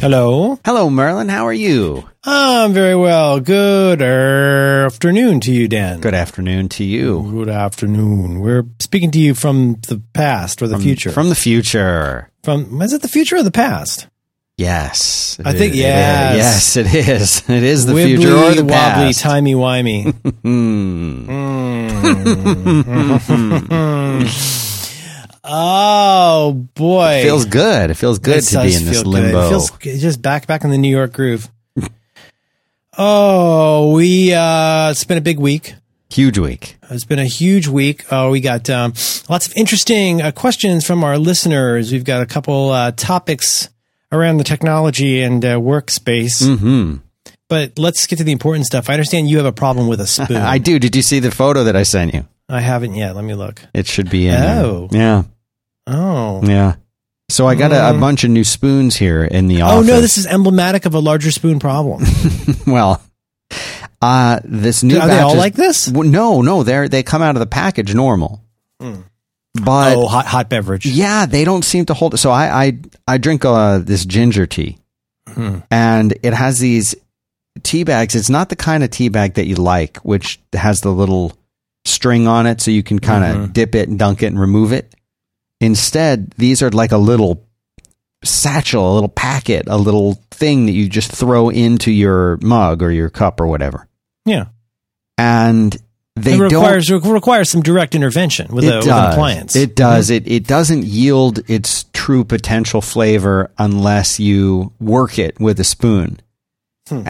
Hello. Hello, Merlin. How are you? I'm very well. Good afternoon to you, Dan. Good afternoon to you. Good afternoon. We're speaking to you from the past or the future. From the future. Is it the future or the past? Yes. I think, yes. Yes, it is. It is the future or the past. Wibbly, wobbly, timey-wimey. Oh, boy. It feels good. It feels good to be in this limbo. It feels just back in the New York groove. Oh, it's been a big week. Huge week. It's been a huge week. Oh, we got lots of interesting questions from our listeners. We've got a couple topics around the technology and workspace. Mm-hmm. But let's get to the important stuff. I understand you have a problem with a spoon. I do. Did you see the photo that I sent you? I haven't yet. Let me look. It should be in. Oh. Yeah. Oh. Yeah. So I got a bunch of new spoons here in the office. Oh, no, this is emblematic of a larger spoon problem. Well, this new batch. Are they all like this? Well, no. They come out of the package normal. Mm. But, hot beverage. Yeah, they don't seem to hold it. So I drink this ginger tea, and it has these tea bags. It's not the kind of tea bag that you like, which has the little string on it so you can kind of dip it and dunk it and remove it. Instead, these are like a little satchel, a little packet, a little thing that you just throw into your mug or your cup or whatever. Yeah. And it requires some direct intervention with an appliance. It does. Mm-hmm. It doesn't yield its true potential flavor unless you work it with a spoon.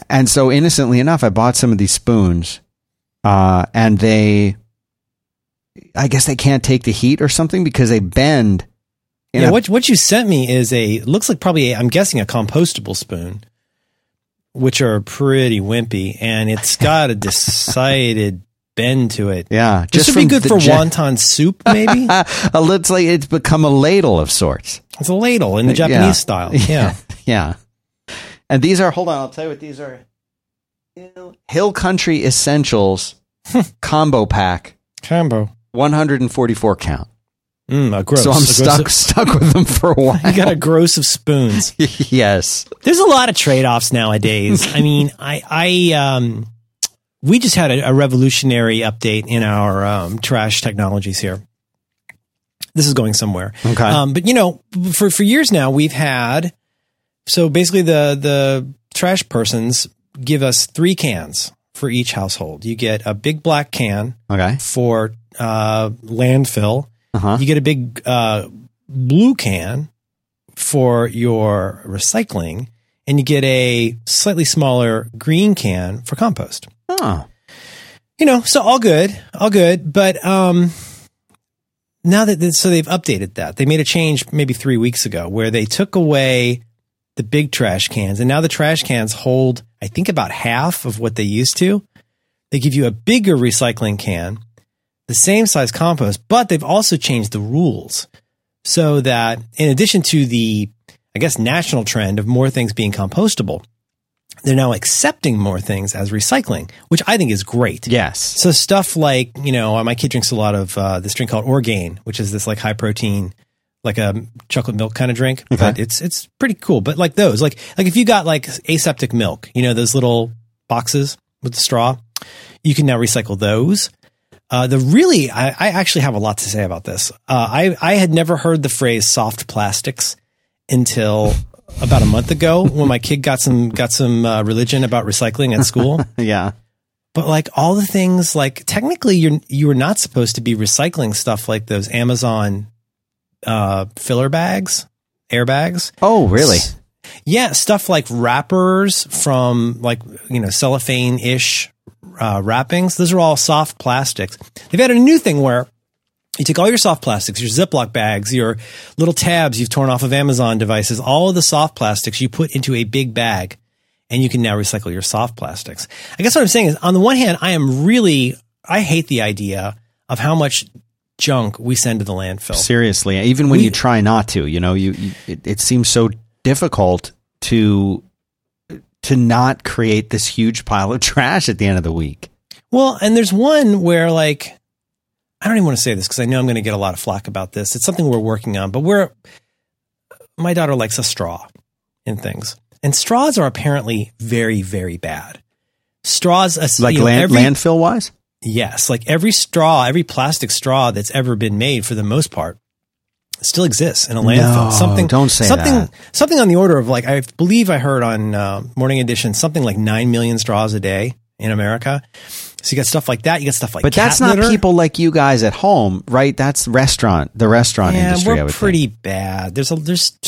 And so innocently enough, I bought some of these spoons and I guess they can't take the heat or something because they bend. Yeah, what you sent me is looks like probably I'm guessing a compostable spoon, which are pretty wimpy, and it's got a decided bend to it. Yeah. This would be good for wonton soup, maybe? It's like it's become a ladle of sorts. It's a ladle in the Japanese style. Yeah. Yeah. And these are, hold on, I'll tell you what these are. Hill Country Essentials Combo Pack. Combo. 144 count. A gross. So I'm stuck with them for a while. You got a gross of spoons. Yes. There's a lot of trade-offs nowadays. I mean, we just had a revolutionary update in our trash technologies here. This is going somewhere. Okay. But for years now we've had, so basically the trash persons give us 3 cans for each household. You get a big black can for landfill. You get a big blue can for your recycling, and you get a slightly smaller green can for compost. Oh. So all good. But now so they've updated that. They made a change maybe 3 weeks ago where they took away the big trash cans, and now the trash cans hold, I think, about half of what they used to. They give you a bigger recycling can, the same size compost, but they've also changed the rules so that in addition to the, I guess, national trend of more things being compostable, they're now accepting more things as recycling, which I think is great. Yes. So stuff like, my kid drinks a lot of this drink called Orgain, which is this like high protein, like a chocolate milk kind of drink. Okay. But it's pretty cool. But like those, like if you got like aseptic milk, those little boxes with the straw, you can now recycle those. I actually have a lot to say about this. I had never heard the phrase soft plastics until about a month ago when my kid got some religion about recycling at school. Yeah. But like all the things, like technically you were not supposed to be recycling stuff like those Amazon filler bags, airbags. Oh, really? Yeah. Stuff like wrappers from like, cellophane-ish wrappings. Those are all soft plastics. They've added a new thing where you take all your soft plastics, your Ziploc bags, your little tabs you've torn off of Amazon devices, all of the soft plastics you put into a big bag, and you can now recycle your soft plastics. I guess what I'm saying is, on the one hand, I hate the idea of how much junk we send to the landfill. Seriously, even when you try not to, it seems so difficult to not create this huge pile of trash at the end of the week. Well, and there's one where like, I don't even want to say this because I know I'm going to get a lot of flack about this. It's something we're working on, but my daughter likes a straw in things. And straws are apparently very, very bad. Straws, like landfill wise? Yes. Like every straw, every plastic straw that's ever been made for the most part still exists in a landfill. No, don't say that. Something on the order of like, I believe I heard on Morning Edition, something like 9 million straws a day in America. So you got stuff like that. You got stuff like, but that's not litter. People like you guys at home, right? That's the restaurant industry. We're pretty bad.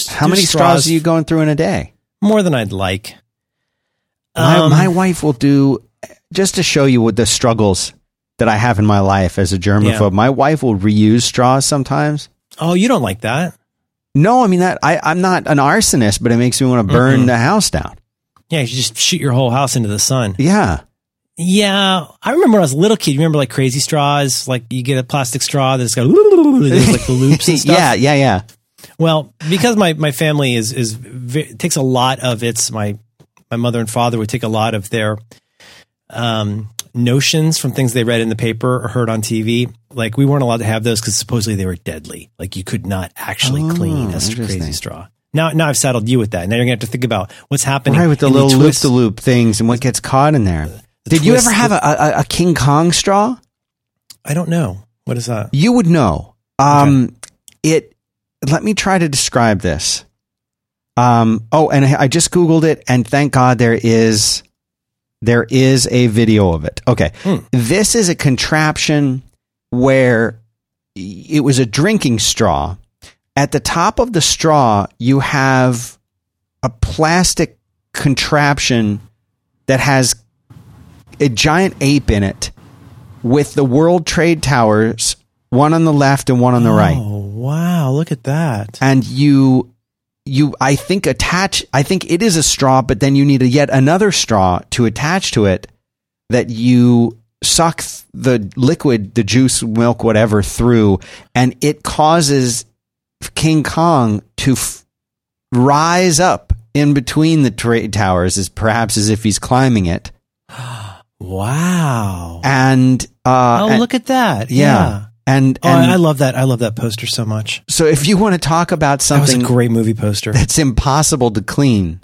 How many straws are you going through in a day? More than I'd like. My wife will do, just to show you what the struggles that I have in my life as a germaphobe. Yeah. My wife will reuse straws sometimes. Oh, you don't like that? No, I mean that. I'm not an arsonist, but it makes me want to burn the house down. Yeah, you just shoot your whole house into the sun. Yeah. Yeah, I remember when I was a little kid, you remember like crazy straws? Like you get a plastic straw that's got like the loops and stuff? Yeah. Well, because my family takes a lot of its, my mother and father would take a lot of their notions from things they read in the paper or heard on TV. Like we weren't allowed to have those because supposedly they were deadly. Like you could not actually clean a crazy straw. Now I've saddled you with that. Now you're going to have to think about what's happening. Right, with the little loop-de-loop things and what gets caught in there. Did you ever have a King Kong straw? I don't know. What is that? You would know. Let me try to describe this. And I just Googled it, and thank God there is a video of it. Okay. This is a contraption where it was a drinking straw. At the top of the straw, you have a plastic contraption that has a giant ape in it with the World Trade Towers, one on the left and one on the right. Oh, wow. Look at that. And I think it is a straw, but then you need yet another straw to attach to it that you suck the liquid, the juice, milk, whatever through. And it causes King Kong to rise up in between the trade towers, as perhaps as if he's climbing it. Wow. And look at that. Yeah. And I love that. I love that poster so much. So if you want to talk about something, that was a great movie poster. That's impossible to clean.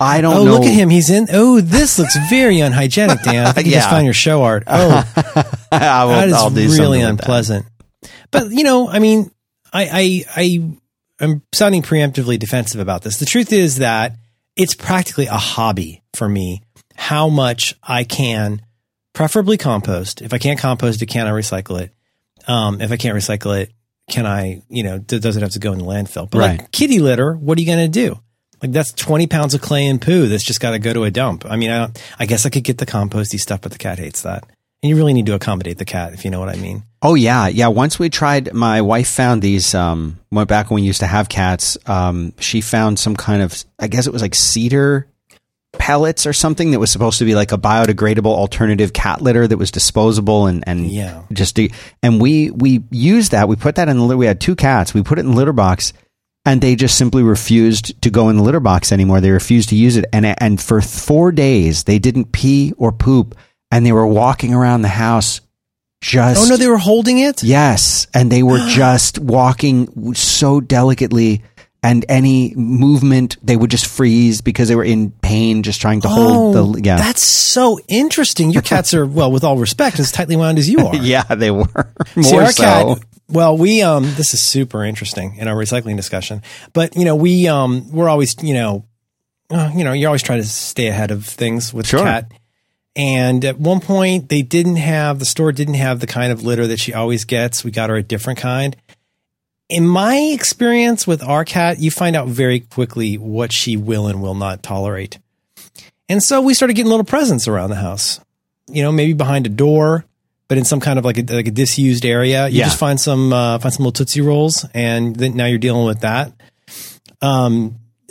I don't know. Oh, look at him. He's in. Oh, this looks very unhygienic, Dan. I think you just found your show art. Oh, I'll do really unpleasant. Like that. But you know, I mean, I'm sounding preemptively defensive about this. The truth is that it's practically a hobby for me. How much I can, preferably compost. If I can't compost it, can I recycle it? If I can't recycle it, can I, does it have to go in the landfill? But like kitty litter, what are you going to do? Like that's 20 pounds of clay and poo that's just got to go to a dump. I mean, I guess I could get the composty stuff, but the cat hates that. And you really need to accommodate the cat, if you know what I mean. Oh, yeah. Yeah. Once we tried, my wife found these, went back when we used to have cats. She found some kind of, I guess it was like cedar pellets or something that was supposed to be like a biodegradable alternative cat litter that was disposable and we used that. We put that in the litter. We had two cats. We put it in the litter box and they just simply refused to go in the litter box anymore. They refused to use it. And for 4 days they didn't pee or poop and they were walking around the house just. Oh no, they were holding it? Yes. And they were just walking so delicately. And any movement, they would just freeze because they were in pain, just trying to hold the. Yeah, that's so interesting. Your cats are, well, with all respect, as tightly wound as you are. Yeah, they were. Cat. Well, we this is super interesting in our recycling discussion. But we we're always you're always trying to stay ahead of things with the cat. And at one point, they didn't have the kind of litter that she always gets. We got her a different kind. In my experience with our cat, you find out very quickly what she will and will not tolerate. And so we started getting little presents around the house, maybe behind a door, but in some kind of like a disused area. You just find some little Tootsie Rolls and then now you're dealing with that.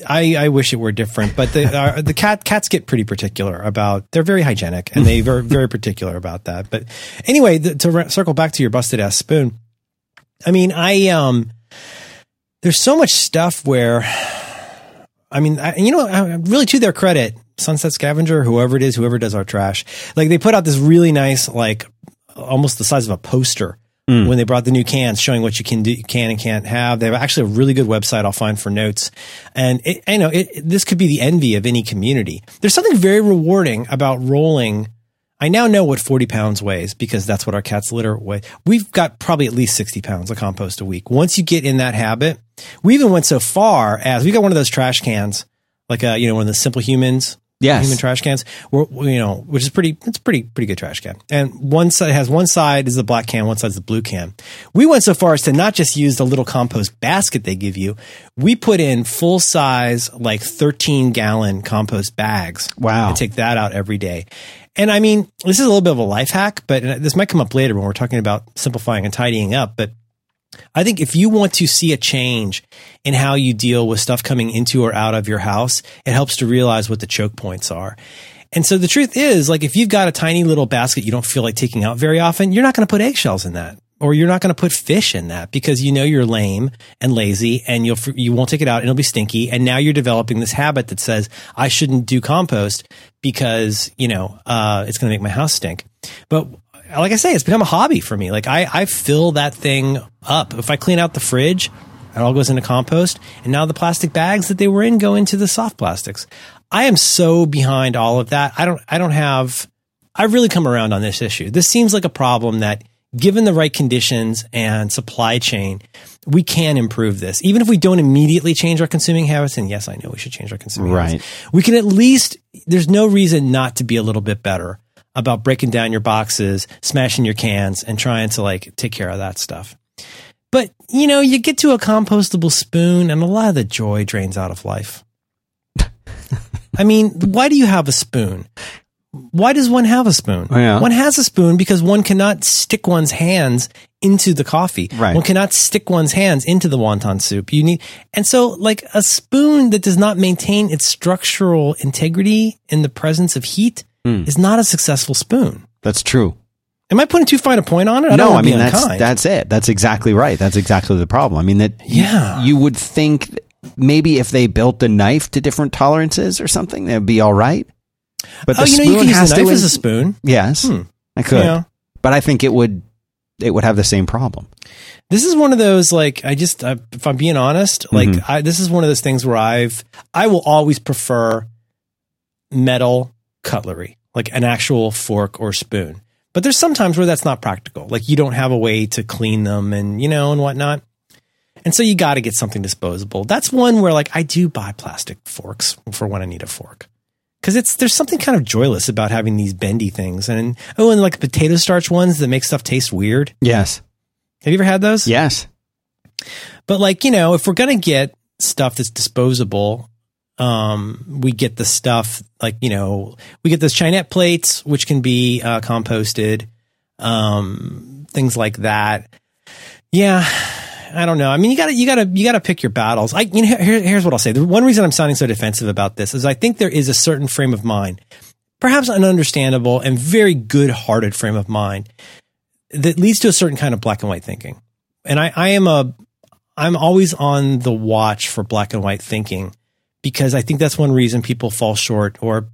I wish it were different, but the cats get pretty particular about, they're very hygienic and they're very, very particular about that. But anyway, to circle back to your busted ass spoon. I mean, there's so much stuff where, really to their credit, Sunset Scavenger, whoever it is, whoever does our trash, like they put out this really nice, like almost the size of a poster when they brought the new cans, showing what you can do, can and can't have. They have actually a really good website I'll find for notes. And this could be the envy of any community. There's something very rewarding about rolling. I now know what 40 pounds weighs because that's what our cat's litter weighs. We've got probably at least 60 pounds of compost a week. Once you get in that habit, we even went so far as we got one of those trash cans, like one of the Simple Humans. Yes. Human trash cans, which is pretty good trash can. And one side is the black can, one side is the blue can. We went so far as to not just use the little compost basket they give you. We put in full size, like 13-gallon compost bags. Wow. And take that out every day. And I mean, this is a little bit of a life hack, but this might come up later when we're talking about simplifying and tidying up. But I think if you want to see a change in how you deal with stuff coming into or out of your house, it helps to realize what the choke points are. And so the truth is, like, if you've got a tiny little basket you don't feel like taking out very often, you're not going to put eggshells in that, or you're not going to put fish in that because you know you're lame and lazy and you won't take it out and it'll be stinky. And now you're developing this habit that says, I shouldn't do compost because, it's going to make my house stink. But like I say, it's become a hobby for me. Like I fill that thing up. If I clean out the fridge, it all goes into compost. And now the plastic bags that they were in go into the soft plastics. I am so behind all of that. I've really come around on this issue. This seems like a problem that, given the right conditions and supply chain, we can improve this. Even if we don't immediately change our consuming habits, and yes, I know we should change our consuming habits. We can at least, there's no reason not to be a little bit better about breaking down your boxes, smashing your cans, and trying to take care of that stuff. But, you get to a compostable spoon and a lot of the joy drains out of life. I mean, why do you have a spoon? Why does one have a spoon? Oh, yeah. One has a spoon because one cannot stick one's hands into the coffee. Right. One cannot stick one's hands into the wonton soup. And so a spoon that does not maintain its structural integrity in the presence of heat is not a successful spoon. That's true. Am I putting too fine a point on it? That's it. That's exactly right. That's exactly the problem. I mean, you would think maybe if they built the knife to different tolerances or something, that'd be all right. But spoon you can use the knife as a spoon. Yes, I could. But I think it would have the same problem. This is one of those, if I'm being honest, this is one of those things where I will always prefer metal cutlery, like an actual fork or spoon. But there's sometimes where that's not practical. Like you don't have a way to clean them and whatnot. And so you got to get something disposable. That's one where I do buy plastic forks for when I need a fork. Because there's something kind of joyless about having these bendy things. And potato starch ones that make stuff taste weird. Yes. Have you ever had those? Yes. But if we're going to get stuff that's disposable, we get the stuff we get those Chinette plates, which can be composted, things like that. Yeah. I don't know. I mean, you gotta pick your battles. Here's what I'll say. The one reason I'm sounding so defensive about this is I think there is a certain frame of mind, perhaps an understandable and very good-hearted frame of mind that leads to a certain kind of black and white thinking. And I'm always on the watch for black and white thinking because I think that's one reason people fall short or,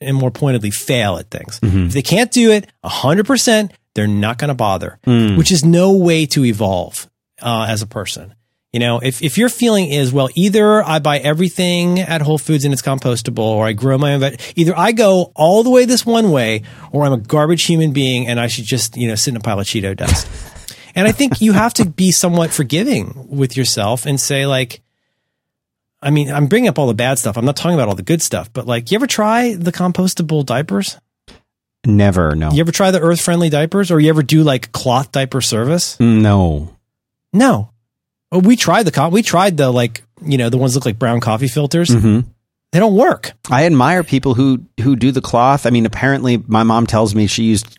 and more pointedly, fail at things. Mm-hmm. If they can't do it 100%, they're not going to bother, which is no way to evolve. As a person, if your feeling is, well, either I buy everything at Whole Foods and it's compostable, or I grow my own, either I go all the way this one way, or I'm a garbage human being and I should just, sit in a pile of Cheeto dust. And I think you have to be somewhat forgiving with yourself and say I'm bringing up all the bad stuff. I'm not talking about all the good stuff, but you ever try the compostable diapers? Never. No. You ever try the earth friendly diapers, or you ever do cloth diaper service? No. No, we tried the ones that look like brown coffee filters. Mm-hmm. They don't work. I admire people who do the cloth. I mean, apparently my mom tells me she used,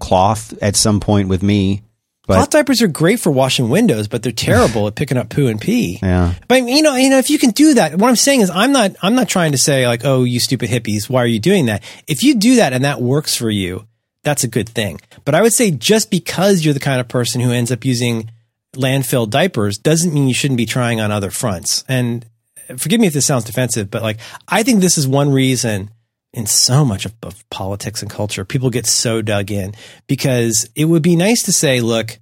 cloth at some point with me. But cloth diapers are great for washing windows, but they're terrible at picking up poo and pee. Yeah. But if you can do that, what I'm saying is I'm not trying to say oh, you stupid hippies, why are you doing that? If you do that and that works for you, that's a good thing. But I would say just because you're the kind of person who ends up using landfill diapers doesn't mean you shouldn't be trying on other fronts. And forgive me if this sounds defensive, but I think this is one reason in so much of politics and culture. People get so dug in because it would be nice to say, look,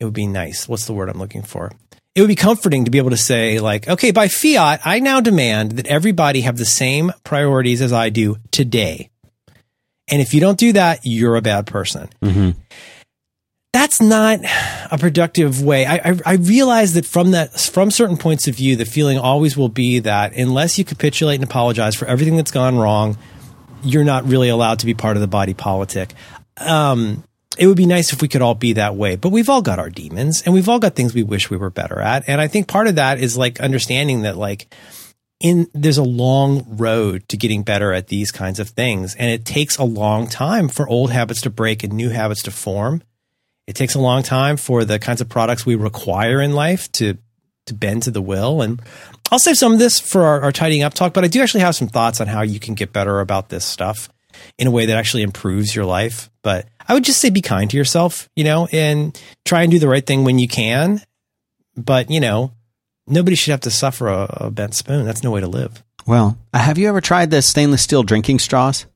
it would be nice. What's the word I'm looking for? It would be comforting to be able to say, like, okay, by fiat, I now demand that everybody have the same priorities as I do today. And if you don't do that, you're a bad person. Mm-hmm. That's not a productive way. I realize that from certain points of view, the feeling always will be that unless you capitulate and apologize for everything that's gone wrong, you're not really allowed to be part of the body politic. It would be nice if we could all be that way, but we've all got our demons and we've all got things we wish we were better at. And I think part of that is like understanding that like there's a long road to getting better at these kinds of things. And it takes a long time for old habits to break and new habits to form. It takes a long time for the kinds of products we require in life to bend to the will. And I'll save some of this for our tidying up talk, but I do actually have some thoughts on how you can get better about this stuff in a way that actually improves your life. But I would just say be kind to yourself, you know, and try and do the right thing when you can. But, you know, nobody should have to suffer a bent spoon. That's no way to live. Well, have you ever tried the stainless steel drinking straws?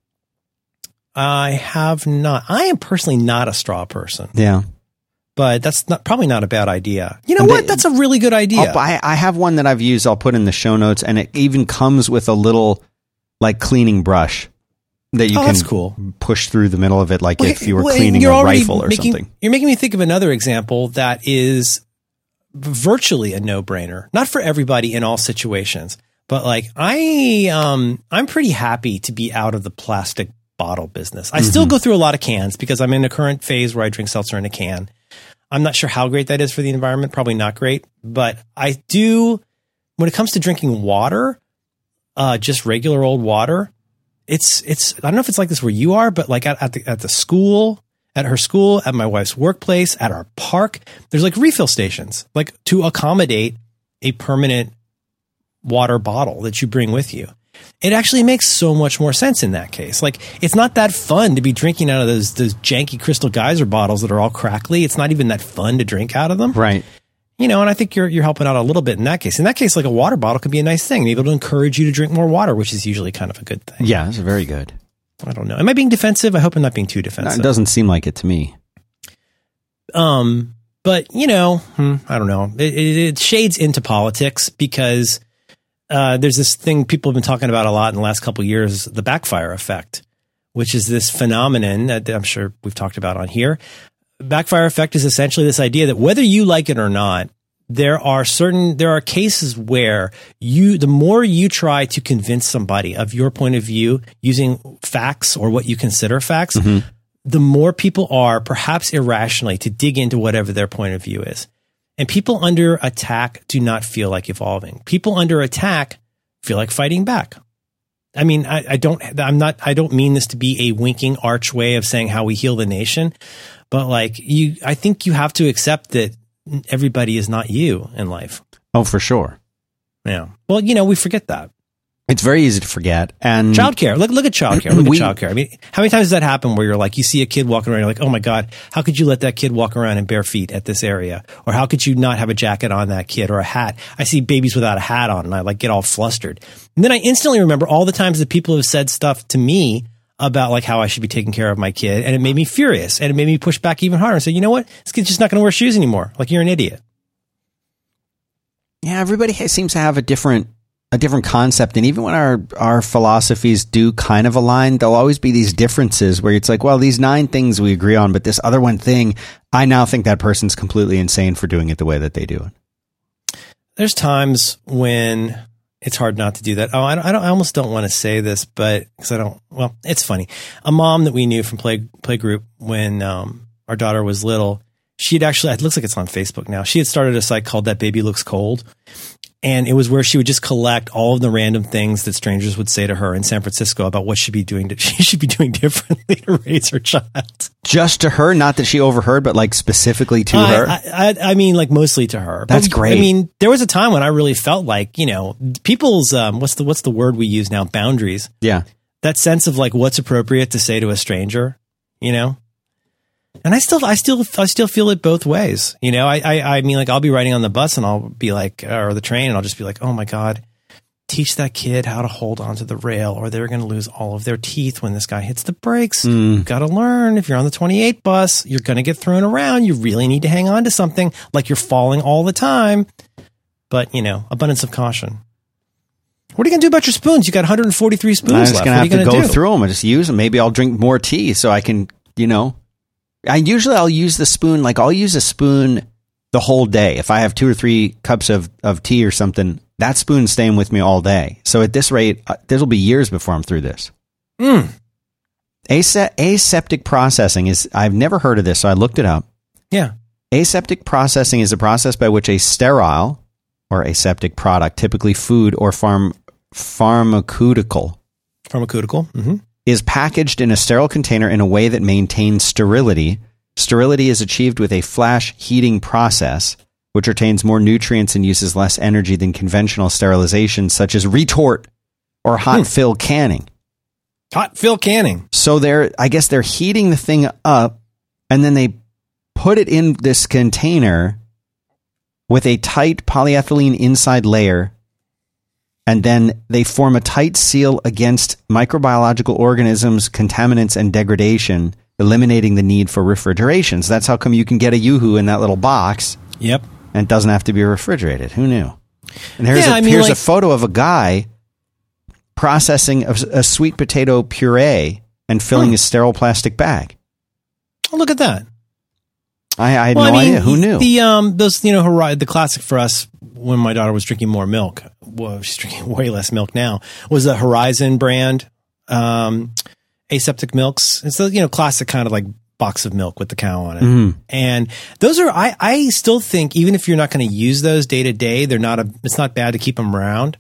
I have not. I am personally not a straw person. Yeah. But that's probably not a bad idea. You know what? That's a really good idea. I have one that I've used. I'll put in the show notes, and it even comes with a little like cleaning brush that you can push through the middle of it like if you were cleaning a rifle or something. You're making me think of another example that is virtually a no-brainer. Not for everybody in all situations, but like I'm pretty happy to be out of the plastic bottle business. I still go through a lot of cans because I'm in the current phase where I drink seltzer in a can. I'm not sure how great that is for the environment. Probably not great, but I do. When it comes to drinking water, just regular old water, it's. I don't know if it's like this where you are, but like at the school, at her school, at my wife's workplace, at our park, there's like refill stations, like to accommodate a permanent water bottle that you bring with you. It actually makes so much more sense in that case. Like, it's not that fun to be drinking out of those janky Crystal Geyser bottles that are all crackly. It's not even that fun to drink out of them. Right. You know, and I think you're helping out a little bit in that case. In that case, like a water bottle could be a nice thing. Maybe it'll encourage you to drink more water, which is usually kind of a good thing. Yeah, that's very good. I don't know. Am I being defensive? I hope I'm not being too defensive. It doesn't seem like it to me. But, you know, I don't know. It shades into politics because... there's this thing people have been talking about a lot in the last couple of years, the backfire effect, which is this phenomenon that I'm sure we've talked about on here. Backfire effect is essentially this idea that whether you like it or not, there are cases where the more you try to convince somebody of your point of view using facts or what you consider facts, the more people are perhaps irrationally to dig into whatever their point of view is. And people under attack do not feel like evolving. People under attack feel like fighting back. I mean, I don't mean this to be a winking arch way of saying how we heal the nation, but like I think you have to accept that everybody is not you in life. Oh, for sure. Yeah. Well, you know, we forget that. It's very easy to forget. And childcare. Look at childcare. I mean, how many times does that happen where you're like, you see a kid walking around, you're like, oh my God, how could you let that kid walk around in bare feet at this area? Or how could you not have a jacket on that kid or a hat? I see babies without a hat on and I like get all flustered. And then I instantly remember all the times that people have said stuff to me about like how I should be taking care of my kid. And it made me furious and it made me push back even harder and say, you know what? This kid's just not going to wear shoes anymore. Like you're an idiot. Yeah. Everybody seems to have a different concept. And even when our philosophies do kind of align, there'll always be these differences where it's like, well, these 9 things we agree on, but this other one thing, I now think that person's completely insane for doing it the way that they do it. There's times when it's hard not to do that. Oh, I almost don't want to say this, but it's funny. A mom that we knew from playgroup when our daughter was little, it looks like it's on Facebook now. She had started a site called That Baby Looks Cold. And it was where she would just collect all of the random things that strangers would say to her in San Francisco about what she should be doing differently to raise her child. Just to her, not that she overheard, but like specifically to her. I mean, like mostly to her. That's great. I mean, there was a time when I really felt like, you know, people's what's the word we use now? Boundaries. Yeah. That sense of like what's appropriate to say to a stranger, you know. And I still feel it both ways. You know, I mean, like I'll be riding on the bus and I'll be like, or the train, and I'll just be like, oh my God, teach that kid how to hold onto the rail, or they're going to lose all of their teeth when this guy hits the brakes. Mm. Got to learn. If you're on the 28 bus, you're going to get thrown around. You really need to hang on to something, like you're falling all the time. But, you know, abundance of caution. What are you going to do about your spoons? You got 143 spoons left. I'm just going to have to go through them. I just use them. Maybe I'll drink more tea so I can, you know. I'll use the spoon. Like, I'll use a spoon the whole day. If I have 2 or 3 cups of tea or something, that spoon's staying with me all day. So at this rate, this will be years before I'm through this. Mm. Aseptic processing is, I've never heard of this, so I looked it up. Yeah. Aseptic processing is a process by which a sterile or aseptic product, typically food or pharmaceutical, mm-hmm, is packaged in a sterile container in a way that maintains sterility. Sterility is achieved with a flash heating process, which retains more nutrients and uses less energy than conventional sterilization, such as retort or hot fill canning. Hot fill canning. So I guess they're heating the thing up, and then they put it in this container with a tight polyethylene inside layer, and then they form a tight seal against microbiological organisms, contaminants, and degradation, eliminating the need for refrigeration. So that's how come you can get a Yoo-hoo in that little box. Yep. And it doesn't have to be refrigerated. Who knew? And here's a photo of a guy processing a sweet potato puree and filling a sterile plastic bag. Oh, look at that. I had no idea. Who knew? The classic for us when my daughter was drinking more milk, well, she's drinking way less milk now, was the Horizon brand aseptic milks. It's the, you know, classic kind of like box of milk with the cow on it. Mm-hmm. And those are, I still think, even if you're not going to use those day to day, it's not bad to keep them around.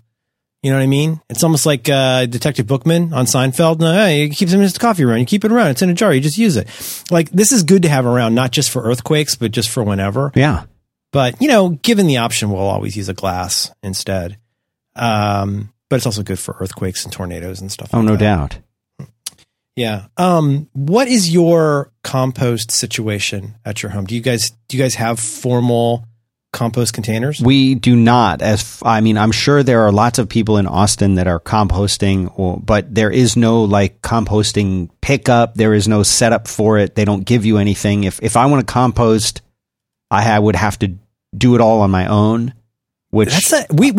You know what I mean? It's almost like Detective Bookman on Seinfeld. No, hey, you keep them in his coffee around. You keep it around. It's in a jar. You just use it. Like, this is good to have around, not just for earthquakes, but just for whenever. Yeah. But, you know, given the option, we'll always use a glass instead. But it's also good for earthquakes and tornadoes and stuff like that. Oh, no doubt. Yeah. What is your compost situation at your home? Do you guys have formal compost containers? We do not. I'm sure there are lots of people in Austin that are composting, but there is no like composting pickup. There is no setup for it. They don't give you anything. If I want to compost, I would have to do it all on my own. We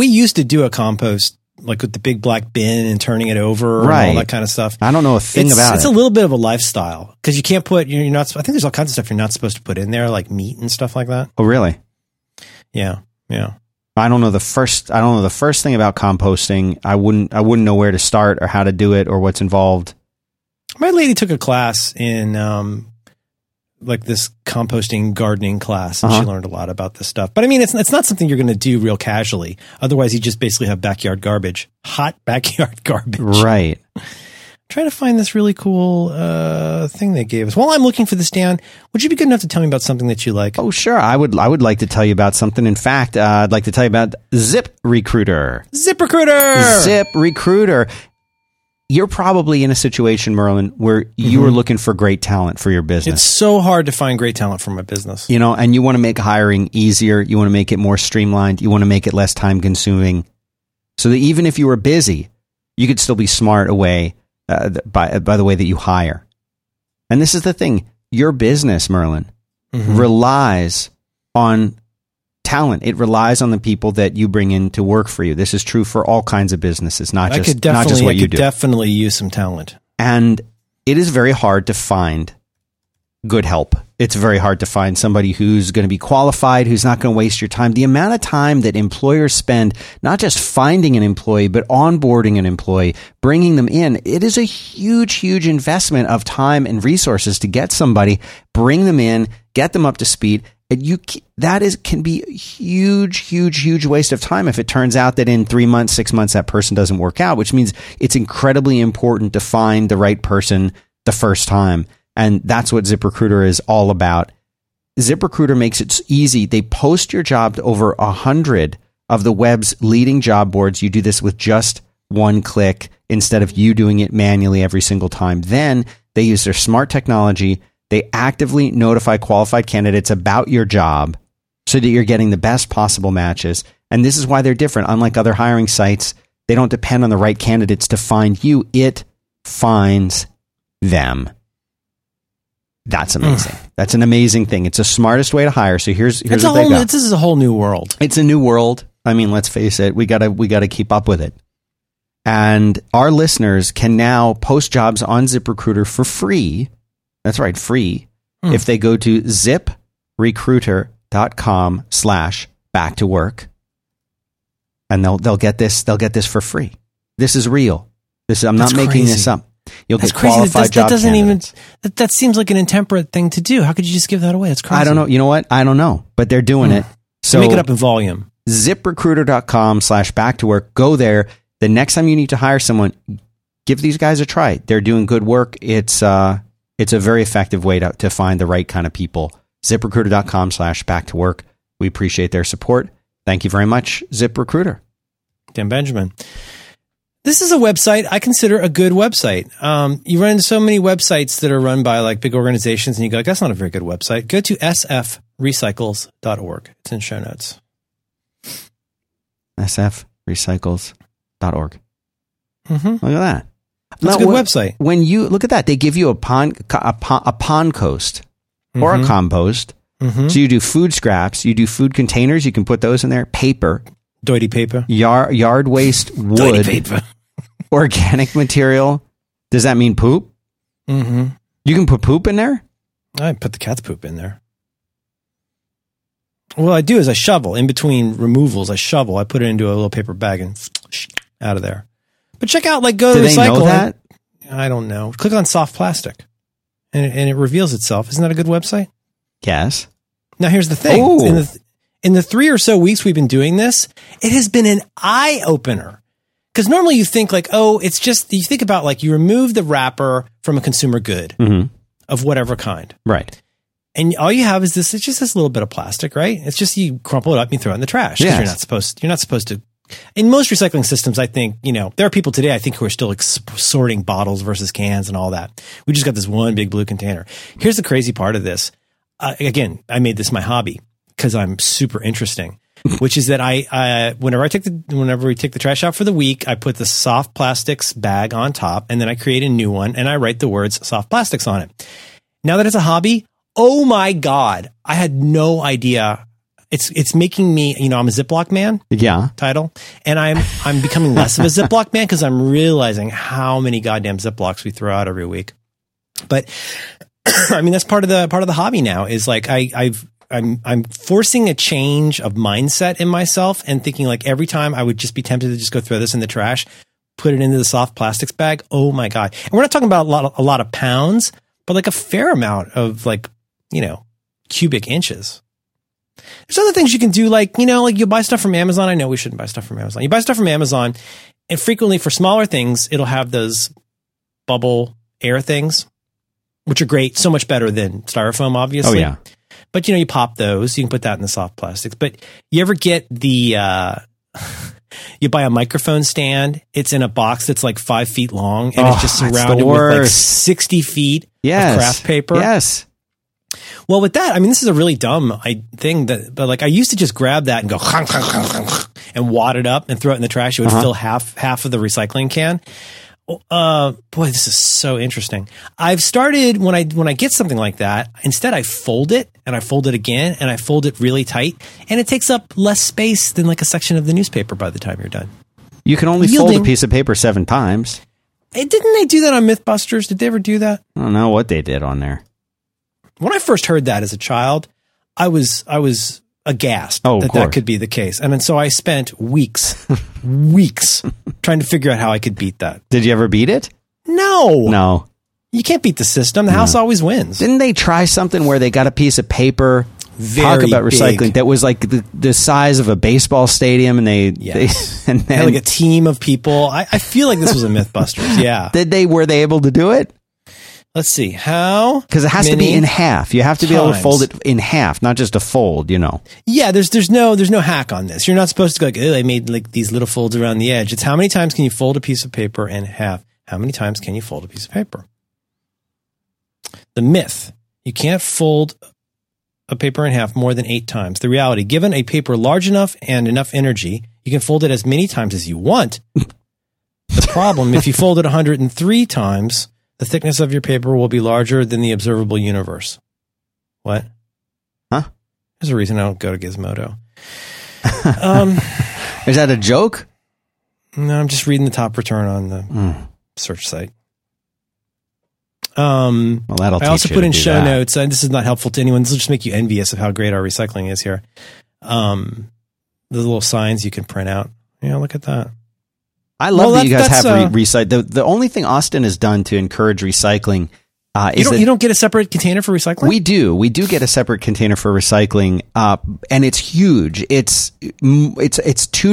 used to do a compost, like with the big black bin and turning it over, right, and all that kind of stuff. I don't know a thing about it. It's a little bit of a lifestyle because you can't put, you're not, I think there's all kinds of stuff you're not supposed to put in there, like meat and stuff like that. Oh, really? Yeah. Yeah. I don't know the first thing about composting. I wouldn't know where to start or how to do it or what's involved. My lady took a class in, like this composting gardening class, and she learned a lot about this stuff. But I mean, it's not something you're going to do real casually. Otherwise, you just basically have backyard garbage, hot backyard garbage. Right. I'm trying to find this really cool thing they gave us. While I'm looking for this, Dan, would you be good enough to tell me about something that you like? Oh, sure. I would like to tell you about something. In fact, I'd like to tell you about ZipRecruiter. ZipRecruiter! ZipRecruiter. You're probably in a situation, Merlin, where you are looking for great talent for your business. It's so hard to find great talent for my business. You know, and you want to make hiring easier. You want to make it more streamlined. You want to make it less time consuming so that even if you were busy, you could still be smart away by the way that you hire. And this is the thing. Your business, Merlin, relies on talent. It relies on the people that you bring in to work for you. This is true for all kinds of businesses, not just what you do. I could definitely use some talent. And it is very hard to find good help. It's very hard to find somebody who's going to be qualified, who's not going to waste your time. The amount of time that employers spend, not just finding an employee, but onboarding an employee, bringing them in, it is a huge, huge investment of time and resources to get somebody, bring them in, get them up to speed. That can be a huge, huge, huge waste of time if it turns out that in 3 months, 6 months, that person doesn't work out, which means it's incredibly important to find the right person the first time. And that's what ZipRecruiter is all about. ZipRecruiter makes it easy. They post your job to over 100 of the web's leading job boards. You do this with just one click instead of you doing it manually every single time. Then they use their smart technology. They actively notify qualified candidates about your job so that you're getting the best possible matches. And this is why they're different. Unlike other hiring sites, They don't depend on the right candidates to find you. It finds them. That's amazing. That's an amazing thing. It's the smartest way to hire. So here's what they got. This is a whole new world. It's a new world. I mean, let's face it. We gotta keep up with it. And our listeners can now post jobs on ZipRecruiter for free. That's right, free. If they go to ZipRecruiter.com/back-to-work, and they'll get this for free. This is real. I'm not making this up. That seems like an intemperate thing to do. How could you just give that away? It's crazy. I don't know. You know what? I don't know, but they're doing it. So make it up in volume. ZipRecruiter.com/back-to-work. Go there. The next time you need to hire someone, give these guys a try. They're doing good work. It's a very effective way to find the right kind of people. ZipRecruiter.com/back-to-work. We appreciate their support. Thank you very much, ZipRecruiter. Dan Benjamin. This is a website I consider a good website. You run into so many websites that are run by like big organizations and you go, like, that's not a very good website. Go to sfrecycles.org. It's in show notes. sfrecycles.org. Mm-hmm. Look at that. That's a good website. When you look at that, they give you a pond coast or a compost. Mm-hmm. So you do food scraps, you do food containers, you can put those in there, paper. Dirty paper. Yard waste, wood. Paper. Organic material. Does that mean poop? Mm-hmm. You can put poop in there? I put the cat's poop in there. What I do is I shovel. In between removals, I shovel. I put it into a little paper bag and out of there. But check out, like, go to recycle. Do they know that? I don't know. Click on soft plastic. And it reveals itself. Isn't that a good website? Yes. Now, here's the thing. Ooh. In the 3 or so weeks we've been doing this, it has been an eye-opener. Because normally you think like, oh, it's just, you think about like you remove the wrapper from a consumer good of whatever kind. Right. And all you have is this, it's just this little bit of plastic, right? It's just you crumple it up and you throw it in the trash. Because you're not supposed to. In most recycling systems, I think, you know, there are people today, I think, who are still sorting bottles versus cans and all that. We just got this one big blue container. Here's the crazy part of this. Again, I made this my hobby. Because I'm super interesting, which is that whenever we take the trash out for the week, I put the soft plastics bag on top, and then I create a new one, and I write the words soft plastics on it. Now that it's a hobby, oh my God, I had no idea. It's making me, you know, I'm a Ziploc man. Yeah. Title, and I'm becoming less of a Ziploc man because I'm realizing how many goddamn Ziplocs we throw out every week. But I mean, that's part of the hobby now is like I'm forcing a change of mindset in myself and thinking like every time I would just be tempted to just go throw this in the trash, put it into the soft plastics bag. Oh my God. And we're not talking about a lot of pounds, but like a fair amount of like, you know, cubic inches. There's other things you can do. Like, you know, like you buy stuff from Amazon. I know we shouldn't buy stuff from Amazon. You buy stuff from Amazon and frequently for smaller things, it'll have those bubble air things, which are great. So much better than styrofoam, obviously. Oh yeah. But, you know, you pop those. You can put that in the soft plastics. But you ever get you buy a microphone stand. It's in a box that's like 5 feet long. And it's just surrounded with like 60 feet of craft paper. Yes. Well, with that, I mean, this is a really dumb thing. But like I used to just grab that and go and wad it up and throw it in the trash. It would fill half of the recycling can. Boy, this is so interesting. I've started when I get something like that, instead I fold it and I fold it again and I fold it really tight and it takes up less space than like a section of the newspaper by the time you're done. You can only fold a piece of paper 7 times. Didn't they do that on Mythbusters? Did they ever do that? I don't know what they did on there. When I first heard that as a child, I was aghast that could be the case. And then so I spent weeks trying to figure out how I could beat that. Did you ever beat it? No. You can't beat the system. The house always wins. Didn't they try something where they got a piece of paper, talk about recycling, big, that was like the size of a baseball stadium and they had like a team of people. I feel like this was a Mythbusters. Yeah. Were they able to do it? Let's see how, because it has to be in half. You have to be able to fold it in half, not just a fold, you know. Yeah, there's no hack on this. You're not supposed to go like, oh, I made like these little folds around the edge. It's how many times can you fold a piece of paper in half? How many times can you fold a piece of paper? The myth: you can't fold a paper in half more than 8 times. The reality: given a paper large enough and enough energy, You can fold it as many times as you want. The problem, if you fold it 103 times, the thickness of your paper will be larger than the observable universe. What? Huh? There's a reason I don't go to Gizmodo. Is that a joke? No, I'm just reading the top return on the search site. Well, that'll I also put in show that. Notes, and this is not helpful to anyone. This will just make you envious of how great our recycling is here. The little signs you can print out. Yeah, look at that. I love that you guys have recycling. The only thing Austin has done to encourage recycling is that... You don't get a separate container for recycling? We do. We do get a separate container for recycling, and it's huge. It's 2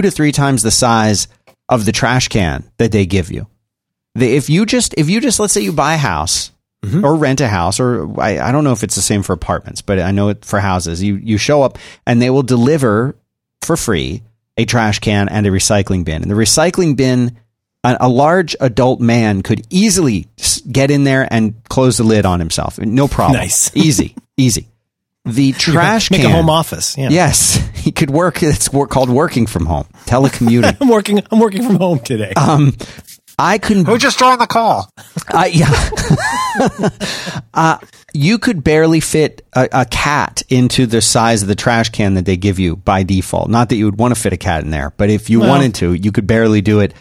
to 3 times the size of the trash can that they give you. If you just let's say you buy a house or rent a house, or I don't know if it's the same for apartments, but I know it for houses. You show up and they will deliver for free a trash can and a recycling bin. And the recycling bin, a large adult man could easily get in there and close the lid on himself. No problem. Nice. Easy. The trash can. Make a home office. Yeah. Yes. He could work. It's called working from home. Telecommuting. I'm working from home today. I couldn't. Who just joined the call? Yeah. You could barely fit a cat into the size of the trash can that they give you by default. Not that you would want to fit a cat in there, but if you wanted to, you could barely do it.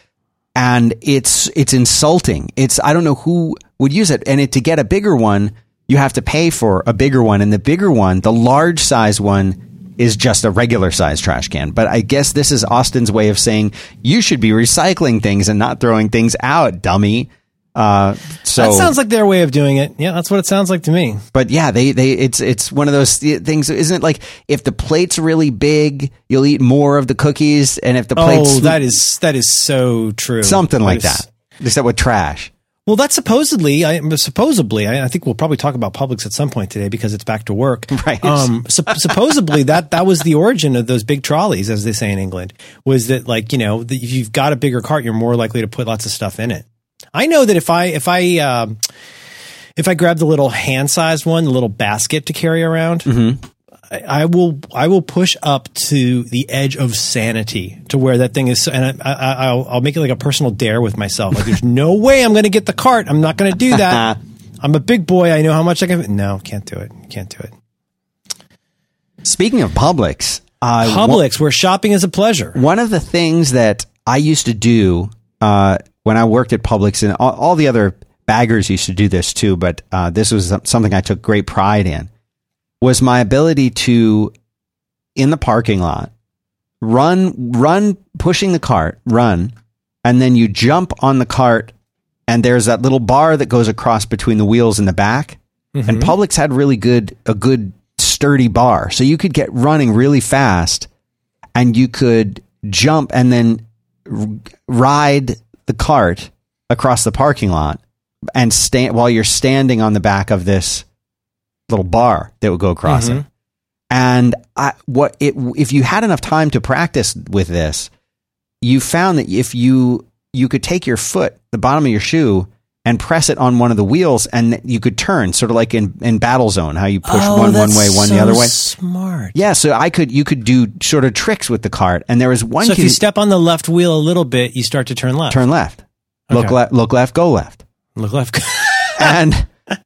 And it's insulting. I don't know who would use it. And to get a bigger one, you have to pay for a bigger one. And the bigger one, the large size one, is just a regular size trash can. But I guess this is Austin's way of saying you should be recycling things and not throwing things out, dummy. So that sounds like their way of doing it. Yeah, that's what it sounds like to me. But yeah, it's one of those things. Isn't it like if the plate's really big, you'll eat more of the cookies, and if the plate's that is so true. Something like that. Except with trash. Well, that's supposedly, I think we'll probably talk about Publix at some point today because it's back to work. Right. Supposedly that was the origin of those big trolleys, as they say in England, was that if you've got a bigger cart, you're more likely to put lots of stuff in it. I know that if I grab the little hand-sized one, the little basket to carry around, I will push up to the edge of sanity to where that thing is. And I'll make it like a personal dare with myself. Like, there's no way I'm going to get the cart. I'm not going to do that. I'm a big boy. I know how much I can. No, can't do it. Speaking of Publix. Where shopping is a pleasure. One of the things that I used to do when I worked at Publix, and all the other baggers used to do this too, but this was something I took great pride in, was my ability to, in the parking lot, run, pushing the cart, and then you jump on the cart, and there's that little bar that goes across between the wheels in the back, and Publix had really a good sturdy bar, so you could get running really fast, and you could jump and then ride the cart across the parking lot, and while you're standing on the back of this little bar that would go across it. And if you had enough time to practice with this, you found that if you could take your foot, the bottom of your shoe, and press it on one of the wheels, and you could turn, sort of like in Battle Zone, how you push one way, one the other way. Smart. Yeah, so you could do sort of tricks with the cart, and there was one. So if you step on the left wheel a little bit, you start to turn left. Okay. Look left, go left. Look left.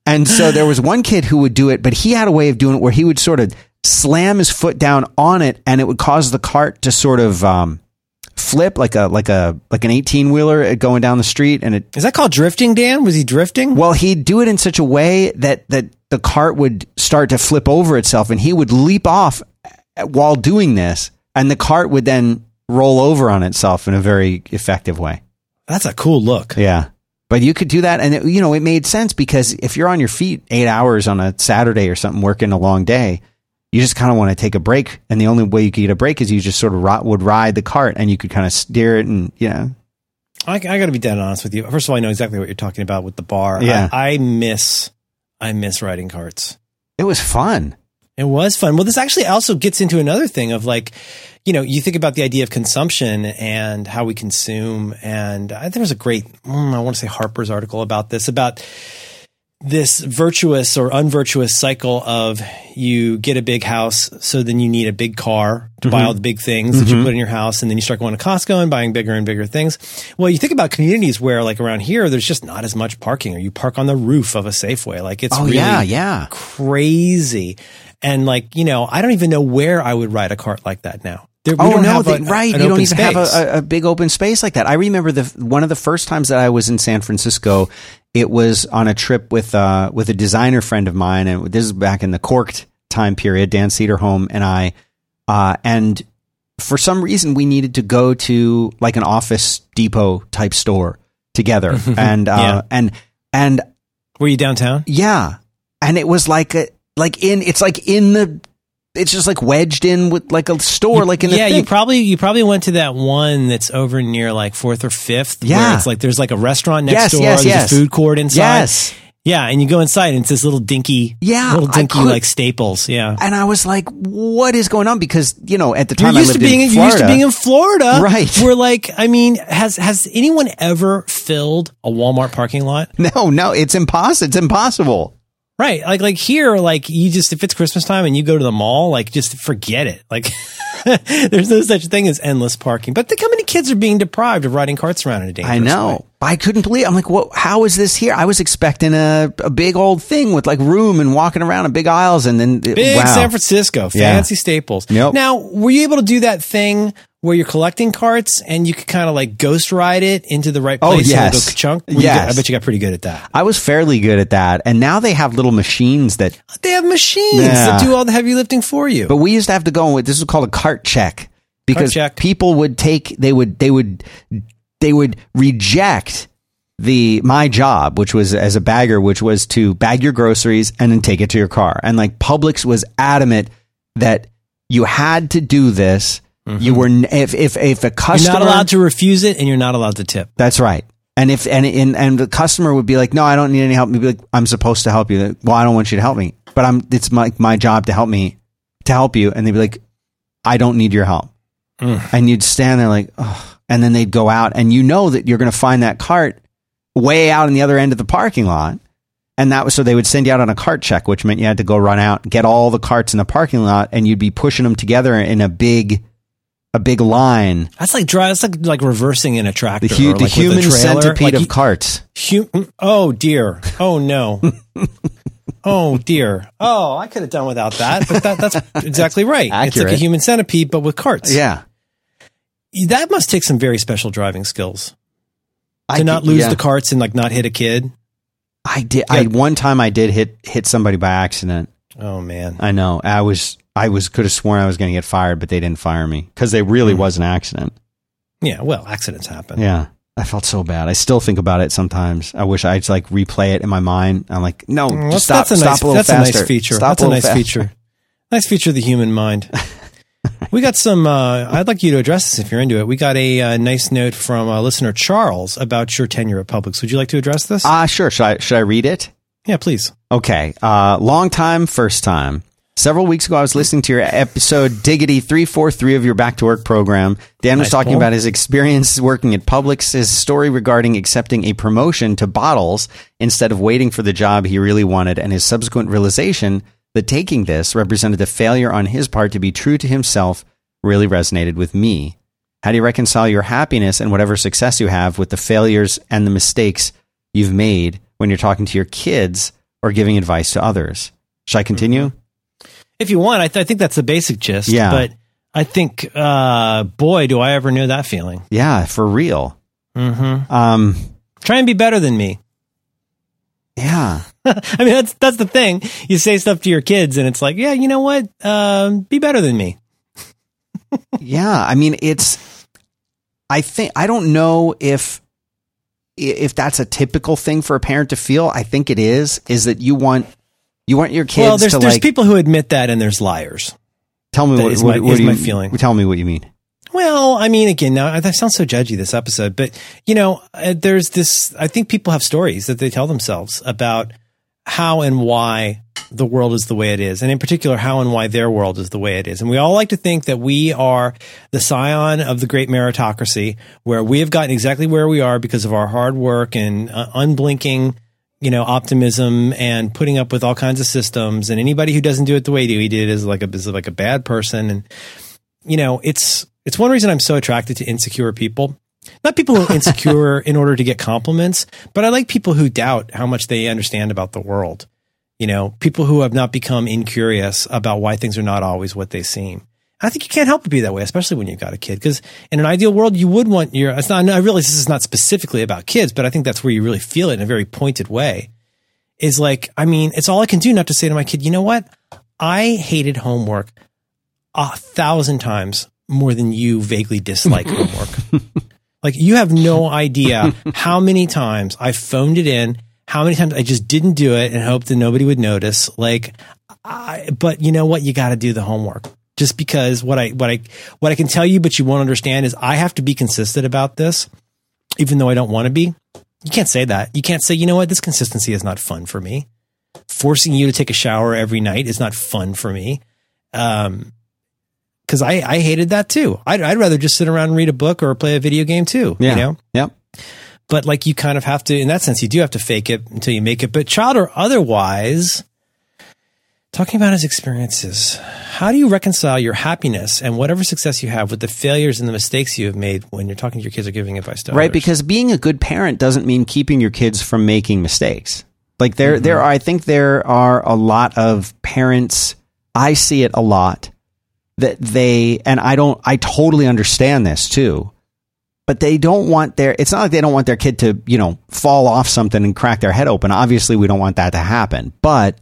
And so there was one kid who would do it, but he had a way of doing it where he would sort of slam his foot down on it, and it would cause the cart to sort of flip like an 18-wheeler going down the street. And it is that called drifting, Dan? Was he drifting? Well, he'd do it in such a way that the cart would start to flip over itself, and he would leap off while doing this, and the cart would then roll over on itself in a very effective way. That's a cool look. Yeah. But you could do that, and it made sense because if you're on your feet 8 hours on a Saturday or something working a long day, you just kind of want to take a break, and the only way you could get a break is you just sort of would ride the cart, and you could kind of steer it, and I got to be dead honest with you. First of all, I know exactly what you're talking about with the bar. Yeah, I miss riding carts. It was fun. It was fun. Well, this actually also gets into another thing of you think about the idea of consumption and how we consume. And there was a great, I want to say Harper's article about this, about this virtuous or unvirtuous cycle of you get a big house, so then you need a big car to buy all the big things that you put in your house, and then you start going to Costco and buying bigger and bigger things. Well, you think about communities where, like around here, there's just not as much parking, or you park on the roof of a Safeway. Like it's crazy. And like, you know, I don't even know where I would ride a cart like that now. You don't even have a big open space like that. I remember one of the first times that I was in San Francisco, it was on a trip with a designer friend of mine, and this is back in the Corked time period. Dan Cederholm and I, and for some reason we needed to go to like an Office Depot type store together. And were you downtown? Yeah, and it was it's just like wedged in with like a store, like in the thing. You probably went to that one that's over near like 4th or 5th. Yeah, where it's like there's like a restaurant next door. There's a food court inside. Yes, yeah, and you go inside and it's this little dinky like Staples. Yeah, and I was like, what is going on? Because you know at the time I lived in Florida, right? We're like, I mean, has anyone ever filled a Walmart parking lot? No, it's impossible. Right. Like here, like you just, if it's Christmas time and you go to the mall, like just forget it. Like there's no such thing as endless parking, but how many kids are being deprived of riding carts around in a dangerous way? I couldn't believe it. I'm like, what, how is this here? I was expecting a big old thing with like room and walking around and big aisles and then San Francisco, fancy Staples. Yep. Now, were you able to do that thing where you're collecting carts and you could kind of like ghost ride it into the right place and it'll go ka-chunk? I bet you got pretty good at that. I was fairly good at that. And now they have little machines that do all the heavy lifting for you. But we used to have to go with, this is called a cart check, because people would they would reject my job, which was as a bagger, which was to bag your groceries and then take it to your car. And like Publix was adamant that you had to do this. You were if a customer, you're not allowed to refuse it, and you're not allowed to tip. That's right. And if the customer would be like, "No, I don't need any help," you'd be like, "I'm supposed to help you." Like, well, I don't want you to help me, but it's my job to help you. And they'd be like, "I don't need your help." And you'd stand there like, "Oh," and then they'd go out, and you know that you're going to find that cart way out in the other end of the parking lot. And that was so they would send you out on a cart check, which meant you had to go run out, get all the carts in the parking lot, and you'd be pushing them together in a big line. That's like dry. That's like reversing in a tractor. The human centipede of carts. Oh dear. Oh no. Oh dear. Oh, I could have done without that. But that's exactly right. Accurate. It's like a human centipede, but with carts. Yeah. That must take some very special driving skills to not lose the carts and like not hit a kid. I did. Yeah. One time I did hit somebody by accident. Oh man. I know. I could have sworn I was going to get fired, but they didn't fire me because they really was an accident. Yeah, well, accidents happen. Yeah, I felt so bad. I still think about it sometimes. I wish I'd like replay it in my mind. I'm like, no, just stop. That's a nice feature. Nice feature of the human mind. We got some. I'd like you to address this if you're into it. We got a nice note from listener Charles about your tenure at Publix. Would you like to address this? Sure. Should I read it? Yeah, please. Okay. Long time, first time. Several weeks ago, I was listening to your episode Diggity 343 of your Back to Work program. Dan was talking about his experience working at Publix, his story regarding accepting a promotion to bottles instead of waiting for the job he really wanted, and his subsequent realization that taking this represented a failure on his part to be true to himself really resonated with me. How do you reconcile your happiness and whatever success you have with the failures and the mistakes you've made when you're talking to your kids or giving advice to others? Should I continue? If you want, I think that's the basic gist. Yeah. But I think, boy, do I ever know that feeling. Yeah, for real. Mm-hmm. Try and be better than me. Yeah. I mean, that's the thing. You say stuff to your kids and it's like, yeah, you know what? Be better than me. Yeah. I mean, I don't know if that's a typical thing for a parent to feel. I think it is that you want your kids to like... Well, there's people who admit that, and there's liars. Tell me what my feeling. Tell me what you mean. Well, I mean, again, now, I sound so judgy this episode, but, you know, there's this... I think people have stories that they tell themselves about how and why the world is the way it is, and in particular, how and why their world is the way it is. And we all like to think that we are the scion of the great meritocracy, where we have gotten exactly where we are because of our hard work and unblinking... you know, optimism and putting up with all kinds of systems, and anybody who doesn't do it the way he did is like a bad person. And, you know, it's one reason I'm so attracted to insecure people. Not people who are insecure in order to get compliments, but I like people who doubt how much they understand about the world. You know, people who have not become incurious about why things are not always what they seem. I think you can't help but be that way, especially when you've got a kid. Because in an ideal world, you would want your, it's not, I realize this is not specifically about kids, but I think that's where you really feel it in a very pointed way. Is like, I mean, it's all I can do not to say to my kid, you know what? I hated homework 1,000 times more than you vaguely dislike homework. Like, you have no idea how many times I phoned it in, how many times I just didn't do it and hoped that nobody would notice. Like, but you know what? You got to do the homework. Just because what I can tell you, but you won't understand, is I have to be consistent about this, even though I don't want to be. You can't say that. You can't say, you know what? This consistency is not fun for me. Forcing you to take a shower every night is not fun for me. Because I hated that too. I'd rather just sit around and read a book or play a video game too. Yeah. You know? Yep. But like, you kind of have to, in that sense, you do have to fake it until you make it. But child or otherwise, talking about his experiences, how do you reconcile your happiness and whatever success you have with the failures and the mistakes you have made when you're talking to your kids or giving advice to others? Right, because being a good parent doesn't mean keeping your kids from making mistakes. Like, there are a lot of parents, I see it a lot, that they, and I totally understand this too, but they don't want it's not like they don't want their kid to, you know, fall off something and crack their head open. Obviously, we don't want that to happen. But,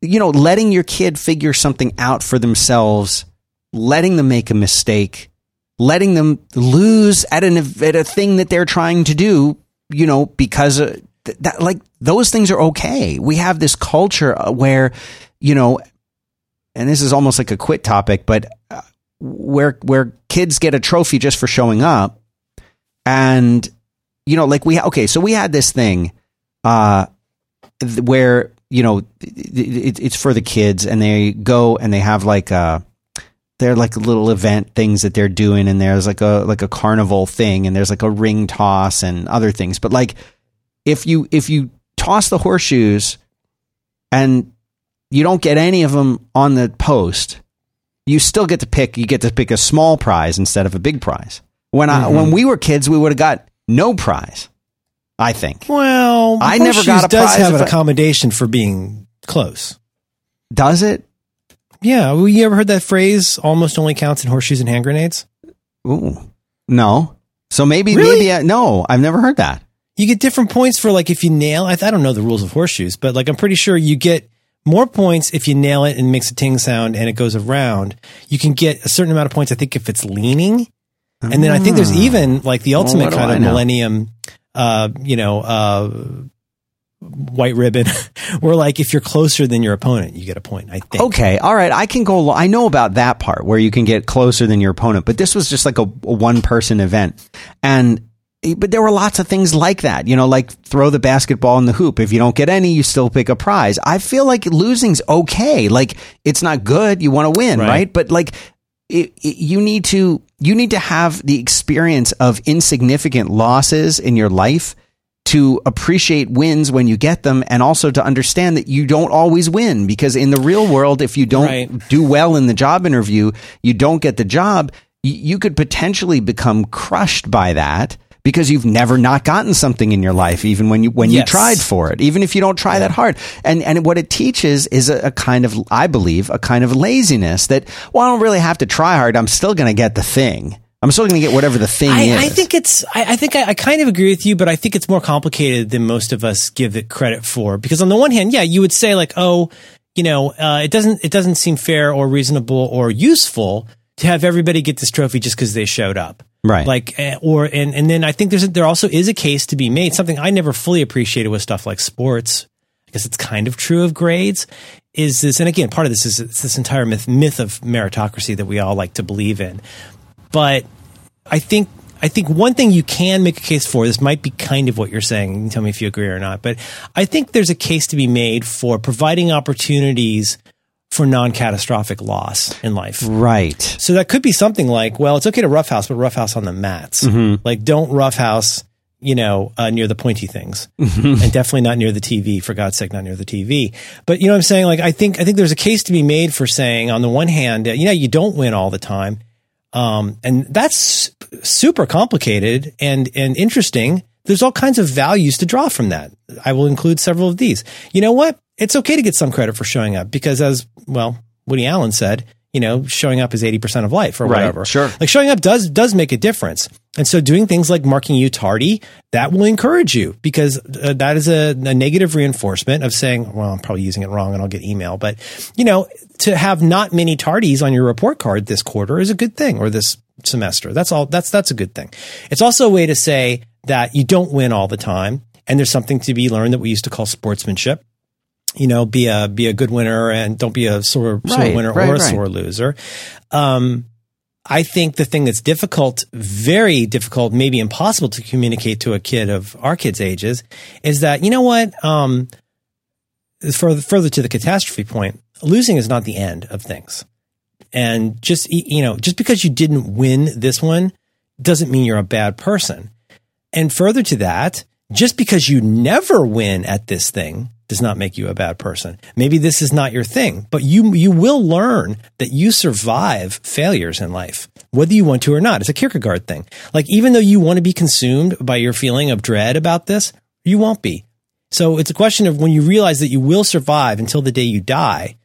you know, letting your kid figure something out for themselves, letting them make a mistake, letting them lose at a thing that they're trying to do, you know, because that, like, those things are okay. We have this culture where, you know, and this is almost like a quit topic, but where kids get a trophy just for showing up. And, you know, like so we had this thing where, you know, it's for the kids, and they go and they have like they're like little event things that they're doing. And there's like a carnival thing, and there's like a ring toss and other things. But like, if you toss the horseshoes and you don't get any of them on the post, you still get to pick. You get to pick a small prize instead of a big prize. When we were kids, we would have got no prize, I think. Well, I never got a prize. Does have an accommodation for being close? Does it? Yeah. Well, you ever heard that phrase? Almost only counts in horseshoes and hand grenades. Ooh, no. So maybe I've never heard that. You get different points for, like, if you nail. I don't know the rules of horseshoes, but like, I'm pretty sure you get more points if you nail it and makes a ting sound and it goes around. You can get a certain amount of points, I think, if it's leaning. And then I think there's even like the ultimate kind of millennium, white ribbon, where like, if you're closer than your opponent, you get a point, I think. Okay. All right. I can go. I know about that part where you can get closer than your opponent, but this was just like a one person event. But there were lots of things like that, you know, like throw the basketball in the hoop. If you don't get any, you still pick a prize. I feel like losing's okay. Like, it's not good. You want to win, right? But like, you need to have the experience of insignificant losses in your life to appreciate wins when you get them, and also to understand that you don't always win, because in the real world, if you don't do well in the job interview, you don't get the job. You could potentially become crushed by that, because you've never not gotten something in your life, even when you tried for it, even if you don't try that hard. And what it teaches is a kind of, I believe, a kind of laziness that, well, I don't really have to try hard. I'm still going to get the thing. I'm still going to get whatever the thing is. I think I kind of agree with you, but I think it's more complicated than most of us give it credit for. Because on the one hand, yeah, you would say like, oh, you know, it doesn't seem fair or reasonable or useful to have everybody get this trophy just because they showed up. Right. Like, and then I think there also is a case to be made. Something I never fully appreciated with stuff like sports, because it's kind of true of grades, is this, and again, part of this is this entire myth of meritocracy that we all like to believe in. But I think one thing you can make a case for, this might be kind of what you're saying, you can tell me if you agree or not, but I think there's a case to be made for providing opportunities for non-catastrophic loss in life. Right. So that could be something like, well, it's okay to roughhouse, but roughhouse on the mats. Mm-hmm. Like, don't roughhouse, near the pointy things, and definitely not near the TV. For God's sake, not near the TV. But you know what I'm saying? Like, I think there's a case to be made for saying, on the one hand, you don't win all the time. And that's super complicated and interesting. There's all kinds of values to draw from that. I will include several of these. You know what? It's okay to get some credit for showing up, because as, well, Woody Allen said, showing up is 80% of life, or whatever. Right, sure. Like, showing up does make a difference. And so doing things like marking you tardy, that will encourage you, because that is a negative reinforcement of saying, well, I'm probably using it wrong and I'll get email. But, to have not many tardies on your report card this quarter is a good thing, or this semester. That's all. That's a good thing. It's also a way to say that you don't win all the time. And there's something to be learned that we used to call sportsmanship. Be a good winner, and don't be a sore winner or a sore loser. I think the thing that's difficult, very difficult, maybe impossible to communicate to a kid of our kids' ages, is that, further to the catastrophe point, losing is not the end of things. And just because you didn't win this one doesn't mean you're a bad person. And further to that, just because you never win at this thing does not make you a bad person. Maybe this is not your thing, but you will learn that you survive failures in life, whether you want to or not. It's a Kierkegaard thing. Like, even though you want to be consumed by your feeling of dread about this, you won't be. So it's a question of when you realize that you will survive until the day you die.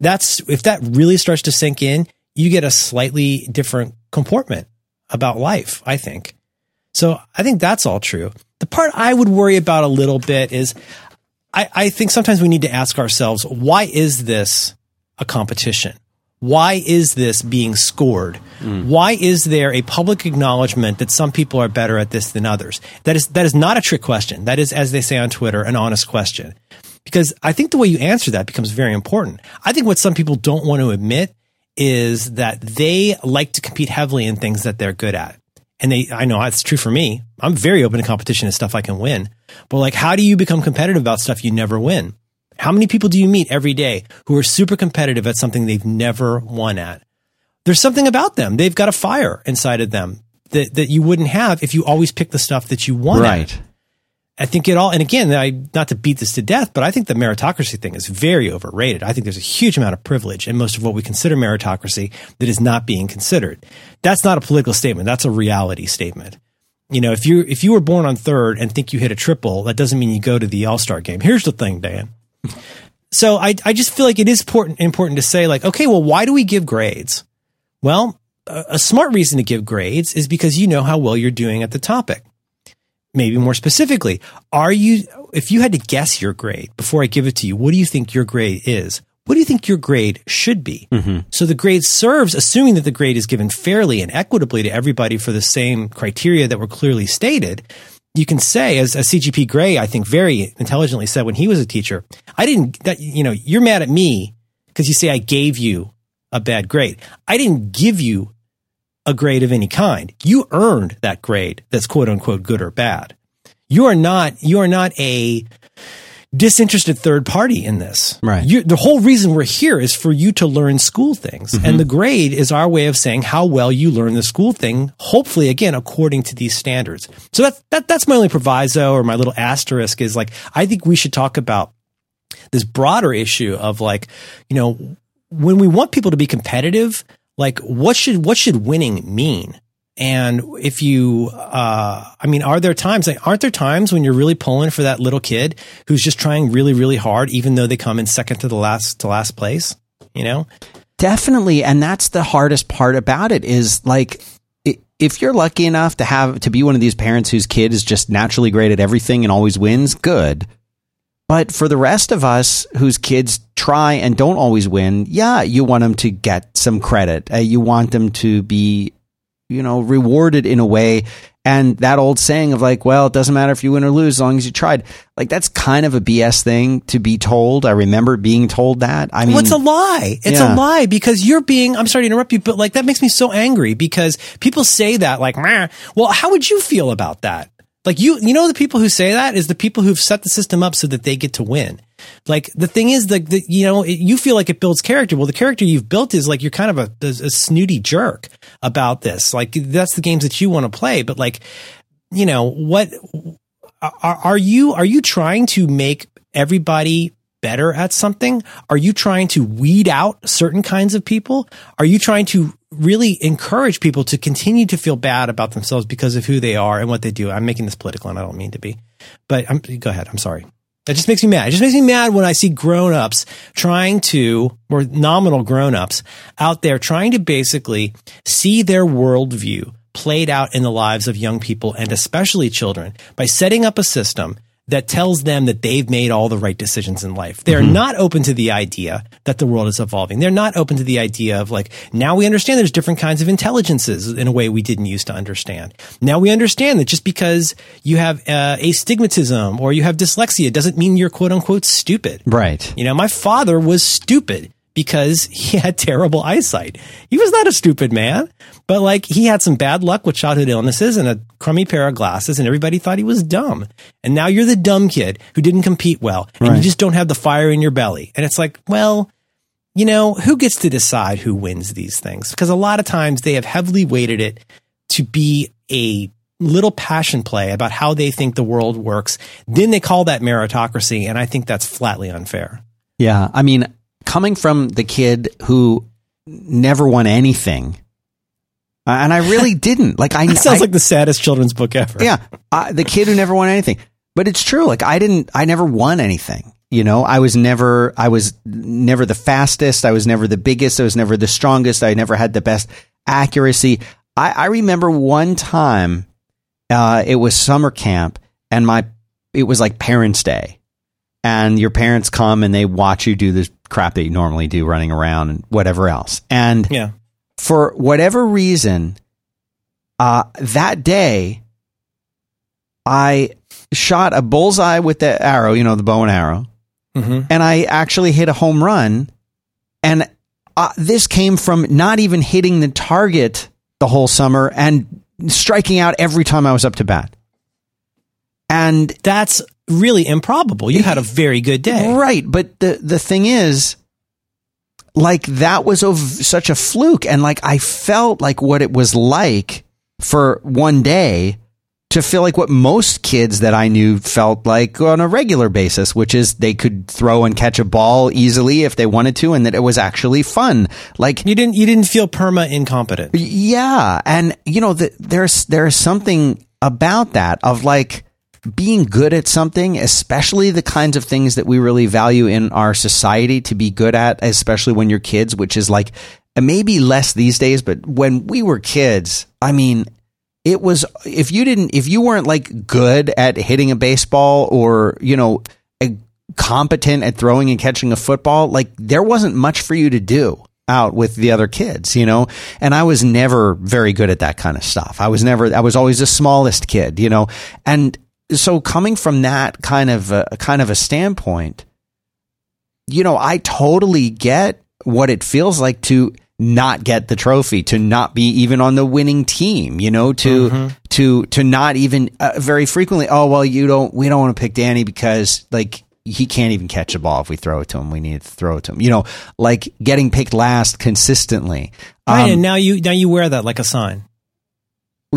If that really starts to sink in, you get a slightly different comportment about life, I think. So I think that's all true. The part I would worry about a little bit is, I think sometimes we need to ask ourselves, why is this a competition? Why is this being scored? Mm. Why is there a public acknowledgement that some people are better at this than others? That is not a trick question. That is, as they say on Twitter, an honest question. Because I think the way you answer that becomes very important. I think what some people don't want to admit is that they like to compete heavily in things that they're good at. And I know it's true for me. I'm very open to competition and stuff I can win. But like, how do you become competitive about stuff you never win? How many people do you meet every day who are super competitive at something they've never won at? There's something about them. They've got a fire inside of them that you wouldn't have if you always pick the stuff that you won at. I think it all, and again, not to beat this to death, but I think the meritocracy thing is very overrated. I think there's a huge amount of privilege in most of what we consider meritocracy that is not being considered. That's not a political statement. That's a reality statement. If you were born on third and think you hit a triple, that doesn't mean you go to the All-Star game. Here's the thing, Dan. So I just feel like it is important to say, like, okay, well, why do we give grades? Well, a smart reason to give grades is because you know how well you're doing at the topic. Maybe more specifically, if you had to guess your grade before I give it to you, what do you think your grade is? What do you think your grade should be? Mm-hmm. So the grade serves, assuming that the grade is given fairly and equitably to everybody for the same criteria that were clearly stated. You can say, as CGP Grey, I think, very intelligently said when he was a teacher, you're mad at me because you say I gave you a bad grade. I didn't give you a grade of any kind. You earned that grade that's quote unquote good or bad. You are not a disinterested third party in this. Right. The whole reason we're here is for you to learn school things. Mm-hmm. And the grade is our way of saying how well you learn the school thing, hopefully, again, according to these standards. So that's my only proviso, or my little asterisk, is like, I think we should talk about this broader issue of like, when we want people to be competitive, like, what should winning mean? And if you, aren't there times when you're really pulling for that little kid who's just trying really, really hard, even though they come in second to the last place, Definitely. And that's the hardest part about it, is like, if you're lucky enough to be one of these parents whose kid is just naturally great at everything and always wins, good. But for the rest of us whose kids try and don't always win, yeah, you want them to get some credit. You want them to be, rewarded in a way. And that old saying of like, well, it doesn't matter if you win or lose as long as you tried. Like, that's kind of a BS thing to be told. I remember being told that. I mean, well, it's a lie. It's a lie, because I'm sorry to interrupt you, but like, that makes me so angry, because people say that like, meh. Well, how would you feel about that? Like, the people who say that is the people who've set the system up so that they get to win. Like, the thing is, you feel like it builds character. Well, the character you've built is like, you're kind of a snooty jerk about this. Like, that's the games that you want to play. But like, you know, what are you trying to make everybody better at something? Are you trying to weed out certain kinds of people? Are you trying to really encourage people to continue to feel bad about themselves because of who they are and what they do? I'm making this political and I don't mean to be, but go ahead. I'm sorry. That just makes me mad. It just makes me mad when I see grown-ups or nominal grown-ups out there trying to basically see their worldview played out in the lives of young people and especially children by setting up a system that tells them that they've made all the right decisions in life. They're not open to the idea that the world is evolving. They're not open to the idea of like, now we understand there's different kinds of intelligences in a way we didn't used to understand. Now we understand that just because you have astigmatism or you have dyslexia doesn't mean you're quote unquote stupid. Right. You know, my father was stupid because he had terrible eyesight. He was not a stupid man, but like he had some bad luck with childhood illnesses and a crummy pair of glasses and everybody thought he was dumb. And now you're the dumb kid who didn't compete well and you just don't have the fire in your belly. And it's like, well, you know, who gets to decide who wins these things? Because a lot of times they have heavily weighted it to be a little passion play about how they think the world works. Then they call that meritocracy. And I think that's flatly unfair. Yeah. I mean, coming from the kid who never won anything, and I really didn't. Like, that sounds like the saddest children's book ever. Yeah, the kid who never won anything. But it's true. Like, I never won anything. You know, I was never the fastest. I was never the biggest. I was never the strongest. I never had the best accuracy. I remember one time, it was summer camp, and it was like Parents' Day. And your parents come and they watch you do this crap that you normally do, running around and whatever else. And for whatever reason, that day, I shot a bullseye with the arrow, you know, the bow and arrow. Mm-hmm. And I actually hit a home run. And this came from not even hitting the target the whole summer and striking out every time I was up to bat. And that's really improbable. You had a very good day. Right. But the thing is, like, that was such a fluke. And like, I felt like what it was like for one day to feel like what most kids that I knew felt like on a regular basis, which is they could throw and catch a ball easily if they wanted to. And that it was actually fun. Like, you didn't feel perma incompetent. Yeah. And you know, there's something about that of like, being good at something, especially the kinds of things that we really value in our society to be good at, especially when you're kids, which is like maybe less these days. But when we were kids, I mean, it was if you weren't like good at hitting a baseball or, you know, competent at throwing and catching a football, like there wasn't much for you to do out with the other kids, you know. And I was never very good at that kind of stuff. I was always the smallest kid, you know, and so coming from that kind of a standpoint, you know, I totally get what it feels like to not get the trophy, to not be even on the winning team, you know, to not even very frequently. Oh, well, we don't want to pick Danny because like he can't even catch a ball. If we throw it to him, we need to throw it to him, you know, like getting picked last consistently. Right, and now you wear that like a sign.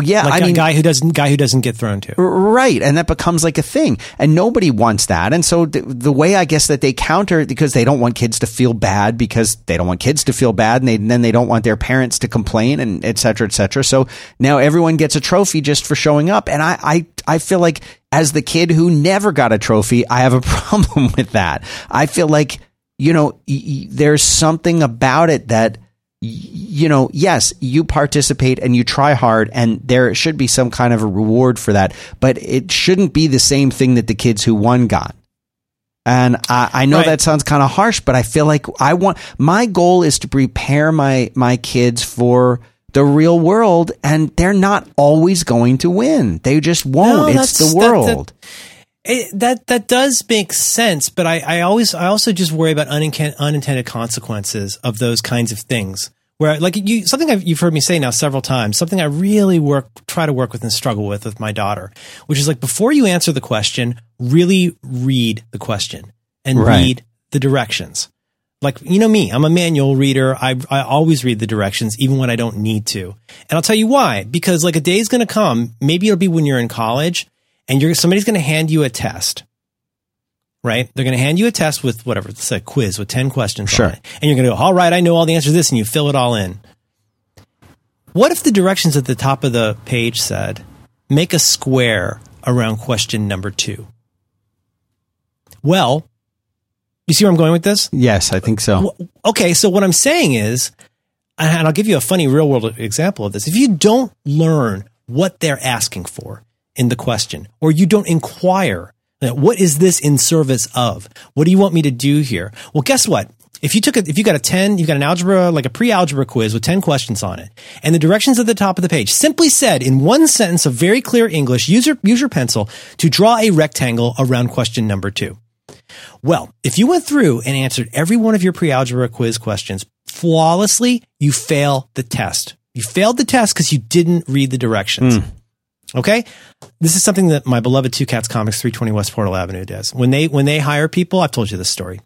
Yeah, like a guy who doesn't get thrown to. Right, and that becomes like a thing, and nobody wants that. And so the way I guess that they counter, because they don't want kids to feel bad, and then they don't want their parents to complain, and et cetera, et cetera. So now everyone gets a trophy just for showing up, and I feel like as the kid who never got a trophy, I have a problem with that. I feel like, you know, there's something about it that, you know, yes, you participate and you try hard and there should be some kind of a reward for that, but it shouldn't be the same thing that the kids who won got. And I know that sounds kind of harsh, but I feel like my goal is to prepare my kids for the real world, and they're not always going to win. They just won't. No, it's the world. That does make sense, but I also just worry about unintended consequences of those kinds of things. Where like you've heard me say now several times, something I really try to work with and struggle with my daughter, which is like, before you answer the question, really read the question and read the directions. Like, you know me, I'm a manual reader. I always read the directions, even when I don't need to. And I'll tell you why. Because like a day is going to come, maybe it'll be when you're in college and somebody's going to hand you a test, right? They're going to hand you a test with whatever, it's a quiz with 10 questions on it. And you're going to go, all right, I know all the answers to this, and you fill it all in. What if the directions at the top of the page said, make a square around question number 2? Well, you see where I'm going with this? Yes, I think so. Okay, so what I'm saying is, and I'll give you a funny real-world example of this. If you don't learn what they're asking for in the question, or you don't inquire, what is this in service of? What do you want me to do here? Well, guess what? If you got a 10, you got an algebra, like a pre-algebra quiz with 10 questions on it, and the directions at the top of the page simply said in one sentence of very clear English, use your pencil to draw a rectangle around question number 2. Well, if you went through and answered every one of your pre-algebra quiz questions flawlessly, you fail the test. You failed the test because you didn't read the directions. Mm. Okay. This is something that my beloved Two Cats Comics, 320 West Portal Avenue does. When they hire people, I've told you this story.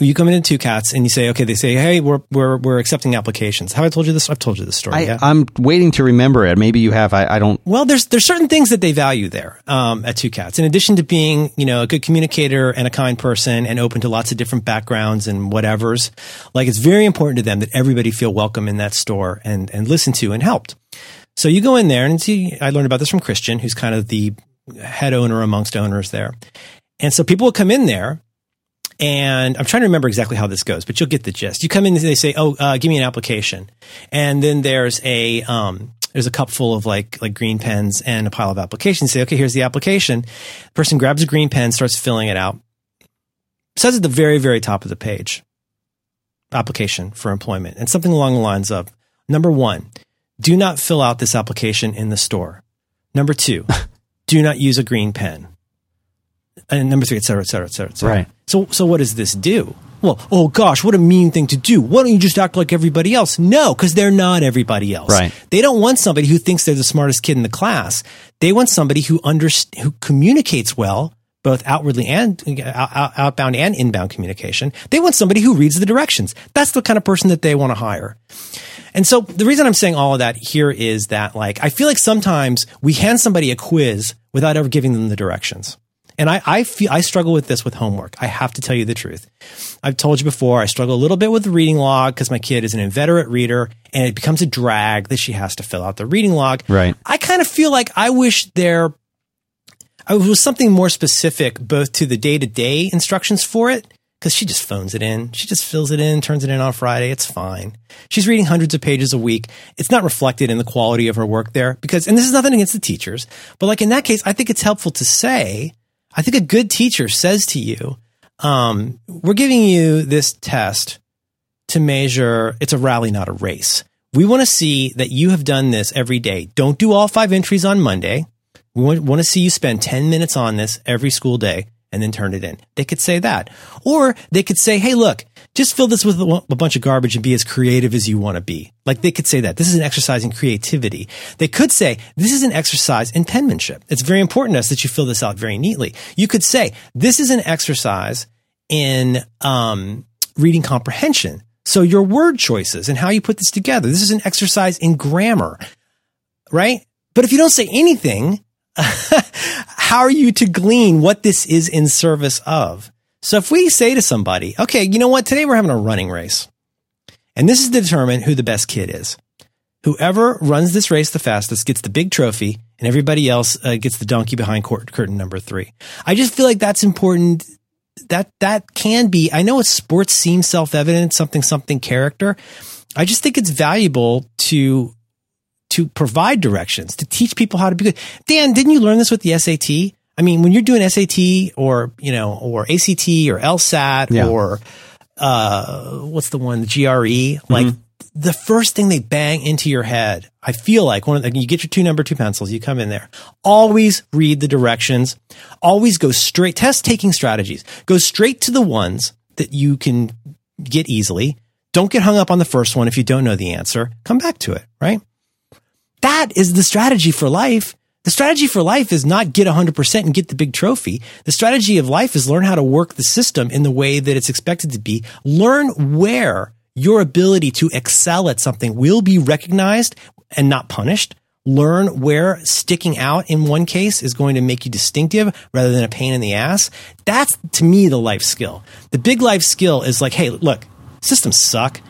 You come into Two Cats and you say, okay, they say, hey, we're accepting applications. Have I told you this? I've told you this story. Yeah? I'm waiting to remember it. Maybe you have. I don't. Well, there's certain things that they value there at Two Cats. In addition to being, a good communicator and a kind person and open to lots of different backgrounds and whatevers, like it's very important to them that everybody feel welcome in that store and listened to and helped. So you go in there and see, I learned about this from Christian, who's kind of the head owner amongst owners there. And so people will come in there, and I'm trying to remember exactly how this goes, but you'll get the gist. You come in and they say, give me an application. And then there's a cup full of like green pens and a pile of applications. Say, okay, here's the application. The person grabs a green pen, starts filling it out. It says at the very, very top of the page, application for employment, and something along the lines of, number 1, do not fill out this application in the store. Number 2, do not use a green pen. And number 3, et cetera, et cetera, et cetera, et cetera. Right. So what does this do? Well, oh gosh, what a mean thing to do. Why don't you just act like everybody else? No, because they're not everybody else. Right. They don't want somebody who thinks they're the smartest kid in the class. They want somebody who communicates well, both outwardly and outbound and inbound communication. They want somebody who reads the directions. That's the kind of person that they want to hire. And so the reason I'm saying all of that here is that, like, I feel like sometimes we hand somebody a quiz without ever giving them the directions. And I struggle with this with homework. I have to tell you the truth. I've told you before, I struggle a little bit with the reading log because my kid is an inveterate reader, and it becomes a drag that she has to fill out the reading log. Right. I kind of feel like I was something more specific, both to the day-to-day instructions for it, because she just phones it in. She just fills it in, turns it in on Friday. It's fine. She's reading hundreds of pages a week. It's not reflected in the quality of her work there, because, and this is nothing against the teachers, but like in that case, I think it's helpful to say, I think a good teacher says to you, we're giving you this test to measure, it's a rally, not a race. We want to see that you have done this every day. Don't do all 5 entries on Monday. We want to see you spend 10 minutes on this every school day and then turn it in. They could say that. Or they could say, hey, look, just fill this with a bunch of garbage and be as creative as you want to be. Like, they could say that. This is an exercise in creativity. They could say, this is an exercise in penmanship. It's very important to us that you fill this out very neatly. You could say, this is an exercise in reading comprehension. So your word choices and how you put this together. This is an exercise in grammar, right? But if you don't say anything, how are you to glean what this is in service of? So if we say to somebody, okay, you know what? Today we're having a running race, and this is to determine who the best kid is. Whoever runs this race the fastest gets the big trophy, and everybody else gets the donkey behind curtain number 3. I just feel like that's important. That can be, I know it's sports seems self-evident, something character. I just think it's valuable to provide directions, to teach people how to be good. Dan, didn't you learn this with the SAT? I mean, when you're doing SAT or ACT or LSAT or, what's the one, the GRE, like the first thing they bang into your head, I feel like you get your 2 number 2 pencils, you come in there, always read the directions, always go straight, test taking strategies, go straight to the ones that you can get easily. Don't get hung up on the first one. If you don't know the answer, come back to it, right? That is the strategy for life. The strategy for life is not get 100% and get the big trophy. The strategy of life is learn how to work the system in the way that it's expected to be. Learn where your ability to excel at something will be recognized and not punished. Learn where sticking out in one case is going to make you distinctive rather than a pain in the ass. That's, to me, the life skill. The big life skill is like, hey, look, systems suck,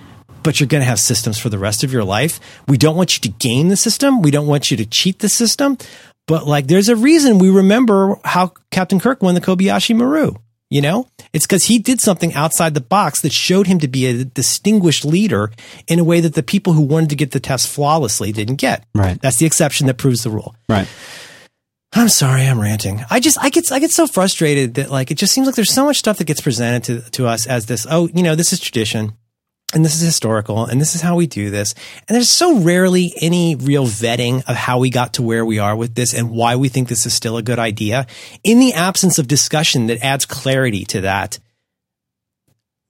but you're going to have systems for the rest of your life. We don't want you to game the system. We don't want you to cheat the system. But like, there's a reason we remember how Captain Kirk won the Kobayashi Maru. You know, it's because he did something outside the box that showed him to be a distinguished leader in a way that the people who wanted to get the test flawlessly didn't get. Right. That's the exception that proves the rule. Right. I'm sorry, I'm ranting. I get so frustrated that like, it just seems like there's so much stuff that gets presented to us as this, oh, you know, this is tradition and this is historical and this is how we do this. And there's so rarely any real vetting of how we got to where we are with this and why we think this is still a good idea. In the absence of discussion that adds clarity to that,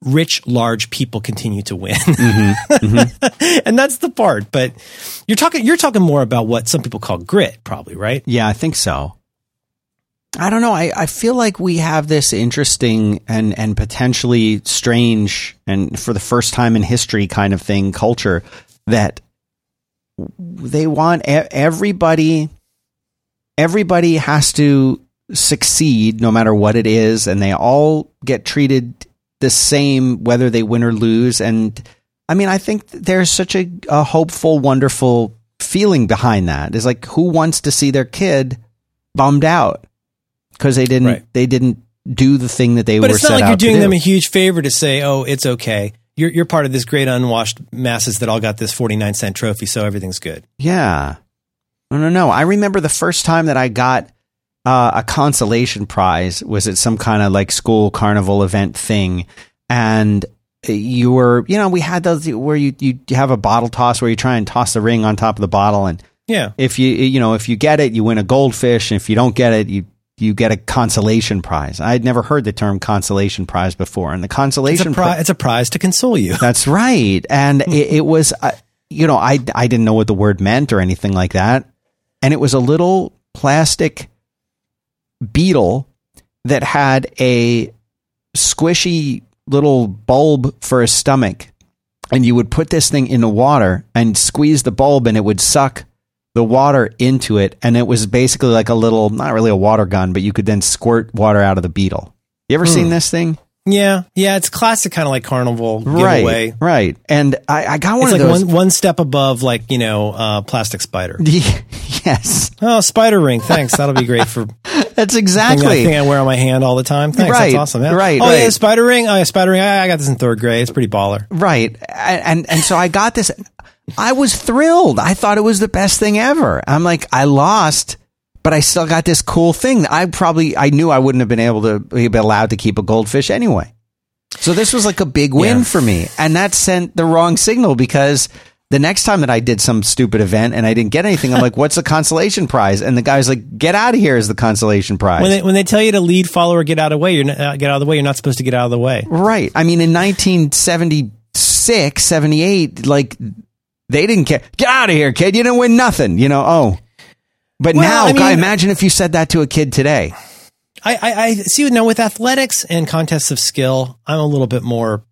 rich, large people continue to win. Mm-hmm. Mm-hmm. And that's the part. But you're talking more about what some people call grit, probably, right? Yeah, I think so. I don't know. I feel like we have this interesting and potentially strange and for the first time in history kind of thing, culture that they want everybody has to succeed no matter what it is. And they all get treated the same, whether they win or lose. And I mean, I think there's such a hopeful, wonderful feeling behind that. It's like, who wants to see their kid bummed out? Because they didn't, right. They didn't do the thing that they were set out to do. But it's not like you're doing them a huge favor to say, "Oh, it's okay. You're part of this great unwashed masses that all got this 49-cent trophy, so everything's good." Yeah. No. I remember the first time that I got a consolation prize was at some kind of like school carnival event thing, and we had those where you have a bottle toss where you try and toss the ring on top of the bottle, and yeah, if you get it, you win a goldfish, and if you don't get it, you get a consolation prize. I had never heard the term consolation prize before. And the consolation prize, it's a prize to console you. That's right. And it was, I didn't know what the word meant or anything like that. And it was a little plastic beetle that had a squishy little bulb for a stomach. And you would put this thing in the water and squeeze the bulb and it would suck the water into it, and it was basically like a little, not really a water gun, but you could then squirt water out of the beetle. You ever seen this thing? Yeah, it's classic kind of like carnival giveaway. Right. And I got one of those. It's like one step above like, plastic spider. Yes. Oh, spider ring. Thanks. That'll be great for... That's exactly. Thing I wear on my hand all the time. Thanks. Right. That's awesome. Yeah. Right. Oh, right. Yeah, spider ring. Oh, yeah, spider ring. I got this in third grade. It's pretty baller. Right. And so I got this... I was thrilled. I thought it was the best thing ever. I'm like, I lost, but I still got this cool thing. I knew I wouldn't have been able to be allowed to keep a goldfish anyway. So this was like a big win for me. And that sent the wrong signal because the next time that I did some stupid event and I didn't get anything, I'm like, what's the consolation prize? And the guy's like, get out of here is the consolation prize. When they tell you to lead, follower, get out of the way. You're not supposed to get out of the way. Right. I mean, in 1976, 78, like... They didn't care. Get out of here, kid. You didn't win nothing. Now, imagine if you said that to a kid today. I see. With athletics and contests of skill, I'm a little bit more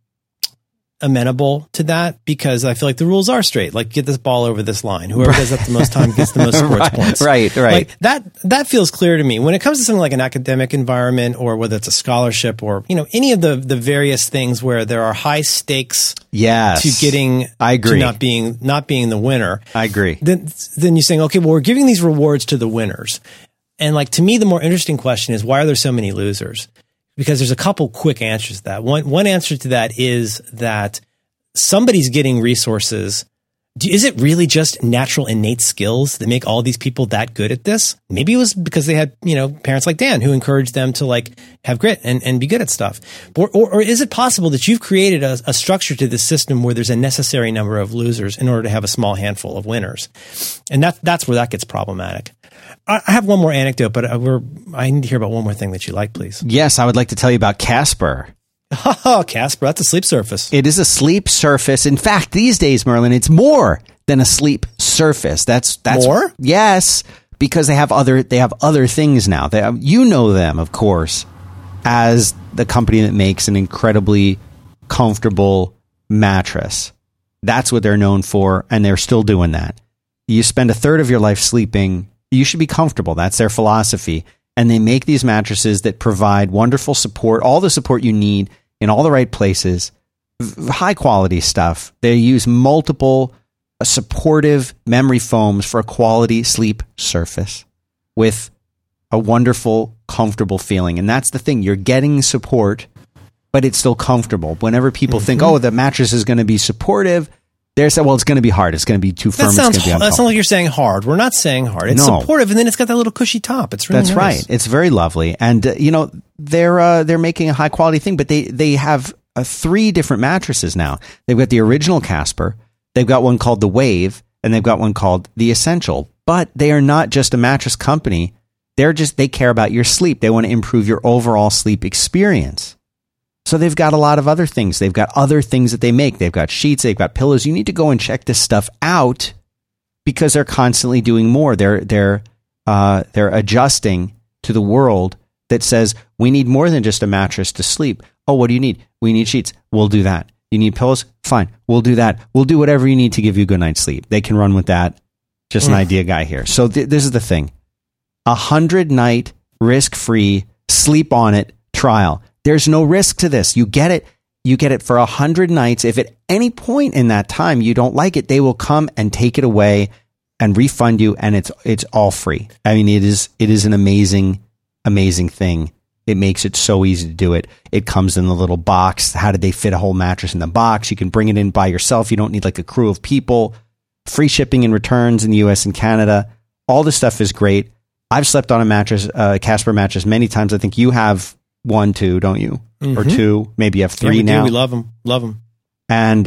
amenable to that because I feel like the rules are straight. Like, get this ball over this line. Whoever does that the most time gets the most sports points. Right. Like that feels clear to me. When it comes to something like an academic environment or whether it's a scholarship or, any of the various things where there are high stakes to getting, I agree, to not being the winner. I agree. Then you're saying, okay, well, we're giving these rewards to the winners. And like, to me, the more interesting question is why are there so many losers? Because there's a couple quick answers to that. One answer to that is that somebody's getting resources. Is it really just natural innate skills that make all these people that good at this? Maybe it was because they had, parents like Dan who encouraged them to like have grit and be good at stuff. Or is it possible that you've created a structure to the system where there's a necessary number of losers in order to have a small handful of winners? And that's where that gets problematic. I have one more anecdote, but I need to hear about one more thing that you like, please. Yes, I would like to tell you about Casper. Oh, Casper, that's a sleep surface. It is a sleep surface. In fact, these days, Merlin, it's more than a sleep surface. That's more? Yes, because they have other things now. They have, you know them, of course, as the company that makes an incredibly comfortable mattress. That's what they're known for, and they're still doing that. You spend a third of your life sleeping, you should be comfortable. That's their philosophy. And they make these mattresses that provide wonderful support, all the support you need in all the right places, high quality stuff. They use multiple supportive memory foams for a quality sleep surface with a wonderful, comfortable feeling. And that's the thing. You're getting support, but it's still comfortable. Whenever people think, oh, the mattress is going to be supportive, they're saying, well, it's going to be hard. It's going to be too firm. That sounds like you're saying hard. We're not saying hard. It's supportive, and then it's got that little cushy top. It's really nice. That's right. It's very lovely. And, they're making a high-quality thing, but they have three different mattresses now. They've got the original Casper, they've got one called the Wave, and they've got one called the Essential. But they are not just a mattress company. They care about your sleep. They want to improve your overall sleep experience. So they've got a lot of other things. They've got other things that they make. They've got sheets. They've got pillows. You need to go and check this stuff out because they're constantly doing more. They're adjusting to the world that says, we need more than just a mattress to sleep. Oh, what do you need? We need sheets. We'll do that. You need pillows? Fine. We'll do that. We'll do whatever you need to give you a good night's sleep. They can run with that. Just an idea guy here. So this is the thing. 100-night risk-free sleep on it trial. There's no risk to this. You get it. You get it for 100 nights. If at any point in that time you don't like it, they will come and take it away and refund you, and it's all free. I mean, it is an amazing, amazing thing. It makes it so easy to do it. It comes in the little box. How did they fit a whole mattress in the box? You can bring it in by yourself. You don't need like a crew of people. Free shipping and returns in the US and Canada. All this stuff is great. I've slept on a mattress, a Casper mattress, many times. I think you have one, two, don't you? Mm-hmm. Or two. Maybe you have three now. We love them. Love them. And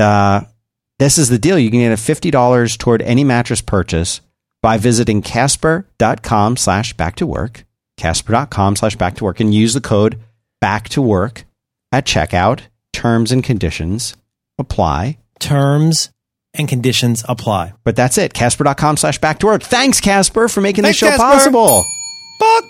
this is the deal. You can get a $50 toward any mattress purchase by visiting casper.com/back to work, casper.com/back to work, and use the code back to work at checkout. Terms and conditions apply. Terms and conditions apply. But that's it. Casper.com/back to work. Thanks, Casper, for making this show possible. Buck.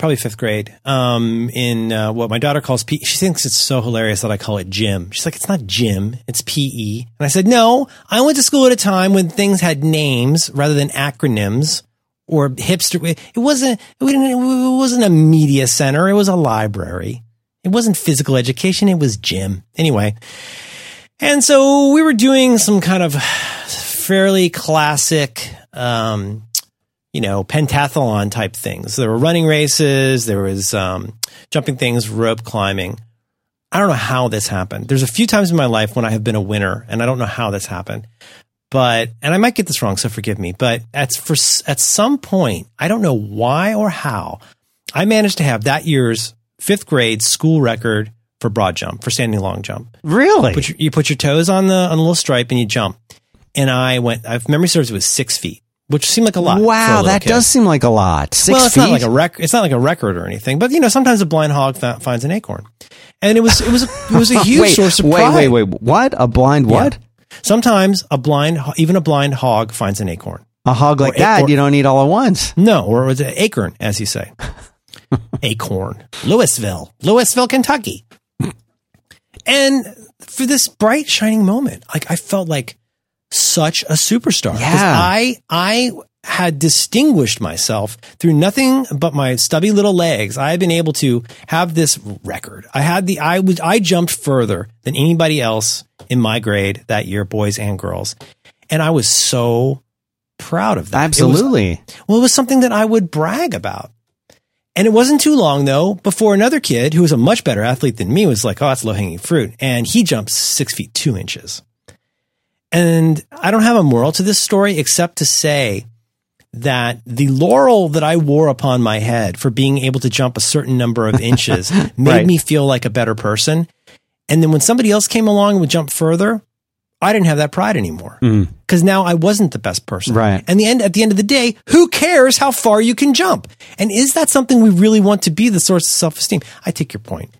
Probably fifth grade, in what my daughter calls PE. She thinks it's so hilarious that I call it gym. She's like, it's not gym, it's PE. And I said, no, I went to school at a time when things had names rather than acronyms or hipster. It wasn't a media center. It was a library. It wasn't physical education. It was gym. Anyway. And so we were doing some kind of fairly classic, pentathlon type things. There were running races. There was jumping things, rope climbing. I don't know how this happened. There's a few times in my life when I have been a winner, and I don't know how this happened. And I might get this wrong, so forgive me. But at some point, I don't know why or how, I managed to have that year's fifth grade school record for broad jump, for standing long jump. Really? You put your toes on the little stripe and you jump. And if memory serves, it was 6 feet. Which seemed like a lot. Wow, that does seem like a lot. 6 feet. Well, it's not like a record or anything, but sometimes a blind hog finds an acorn, and it was a huge source of pride. Wait! What? A blind what? Yeah. Sometimes even a blind hog finds an acorn. A hog like that you don't need all at once. No, or it was an acorn, as you say. Acorn, Louisville, Kentucky, and for this bright shining moment, like I felt like such a superstar. Yeah. I had distinguished myself through nothing but my stubby little legs. I had been able to have this record. I jumped further than anybody else in my grade that year, boys and girls. And I was so proud of that. Absolutely. It was something that I would brag about. And it wasn't too long though before another kid who was a much better athlete than me was like, oh, that's low hanging fruit. And he jumped 6 feet 2 inches. And I don't have a moral to this story except to say that the laurel that I wore upon my head for being able to jump a certain number of inches made me feel like a better person. And then when somebody else came along and would jump further, I didn't have that pride anymore because now I wasn't the best person. Right. And at the end of the day, who cares how far you can jump? And is that something we really want to be, the source of self-esteem? I take your point.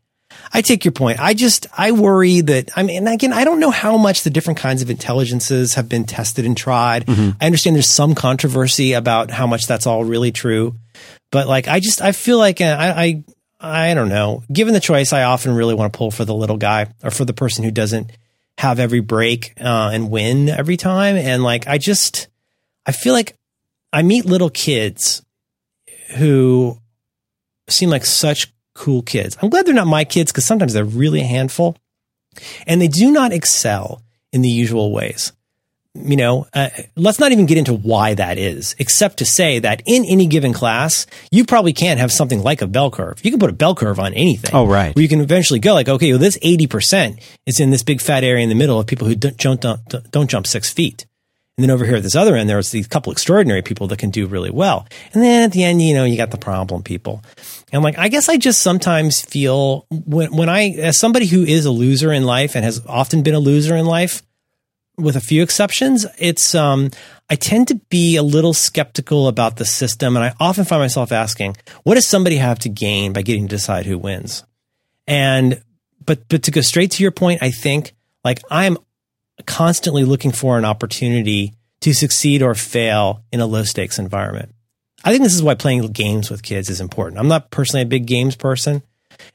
I take your point. I worry that, I mean, again, I don't know how much the different kinds of intelligences have been tested and tried. Mm-hmm. I understand there's some controversy about how much that's all really true, but like, I feel like I don't know. Given the choice, I often really want to pull for the little guy or for the person who doesn't have every break and win every time. And like, I feel like I meet little kids who seem like such cool kids. I'm glad they're not my kids because sometimes they're really a handful and they do not excel in the usual ways. You know, let's not even get into why that is, except to say that in any given class, you probably can't have something like a bell curve. You can put a bell curve on anything. Oh, right. Where you can eventually go like, okay, well, this 80% is in this big fat area in the middle of people who don't jump 6 feet. And then over here at this other end, there's these couple extraordinary people that can do really well. And then at the end, you know, you got the problem people. And like, I guess I just sometimes feel when I, as somebody who is a loser in life and has often been a loser in life, with a few exceptions, it's, I tend to be a little skeptical about the system. And I often find myself asking, what does somebody have to gain by getting to decide who wins? And, but to go straight to your point, I think like I'm constantly looking for an opportunity to succeed or fail in a low stakes environment. I think this is why playing games with kids is important. I'm not personally a big games person.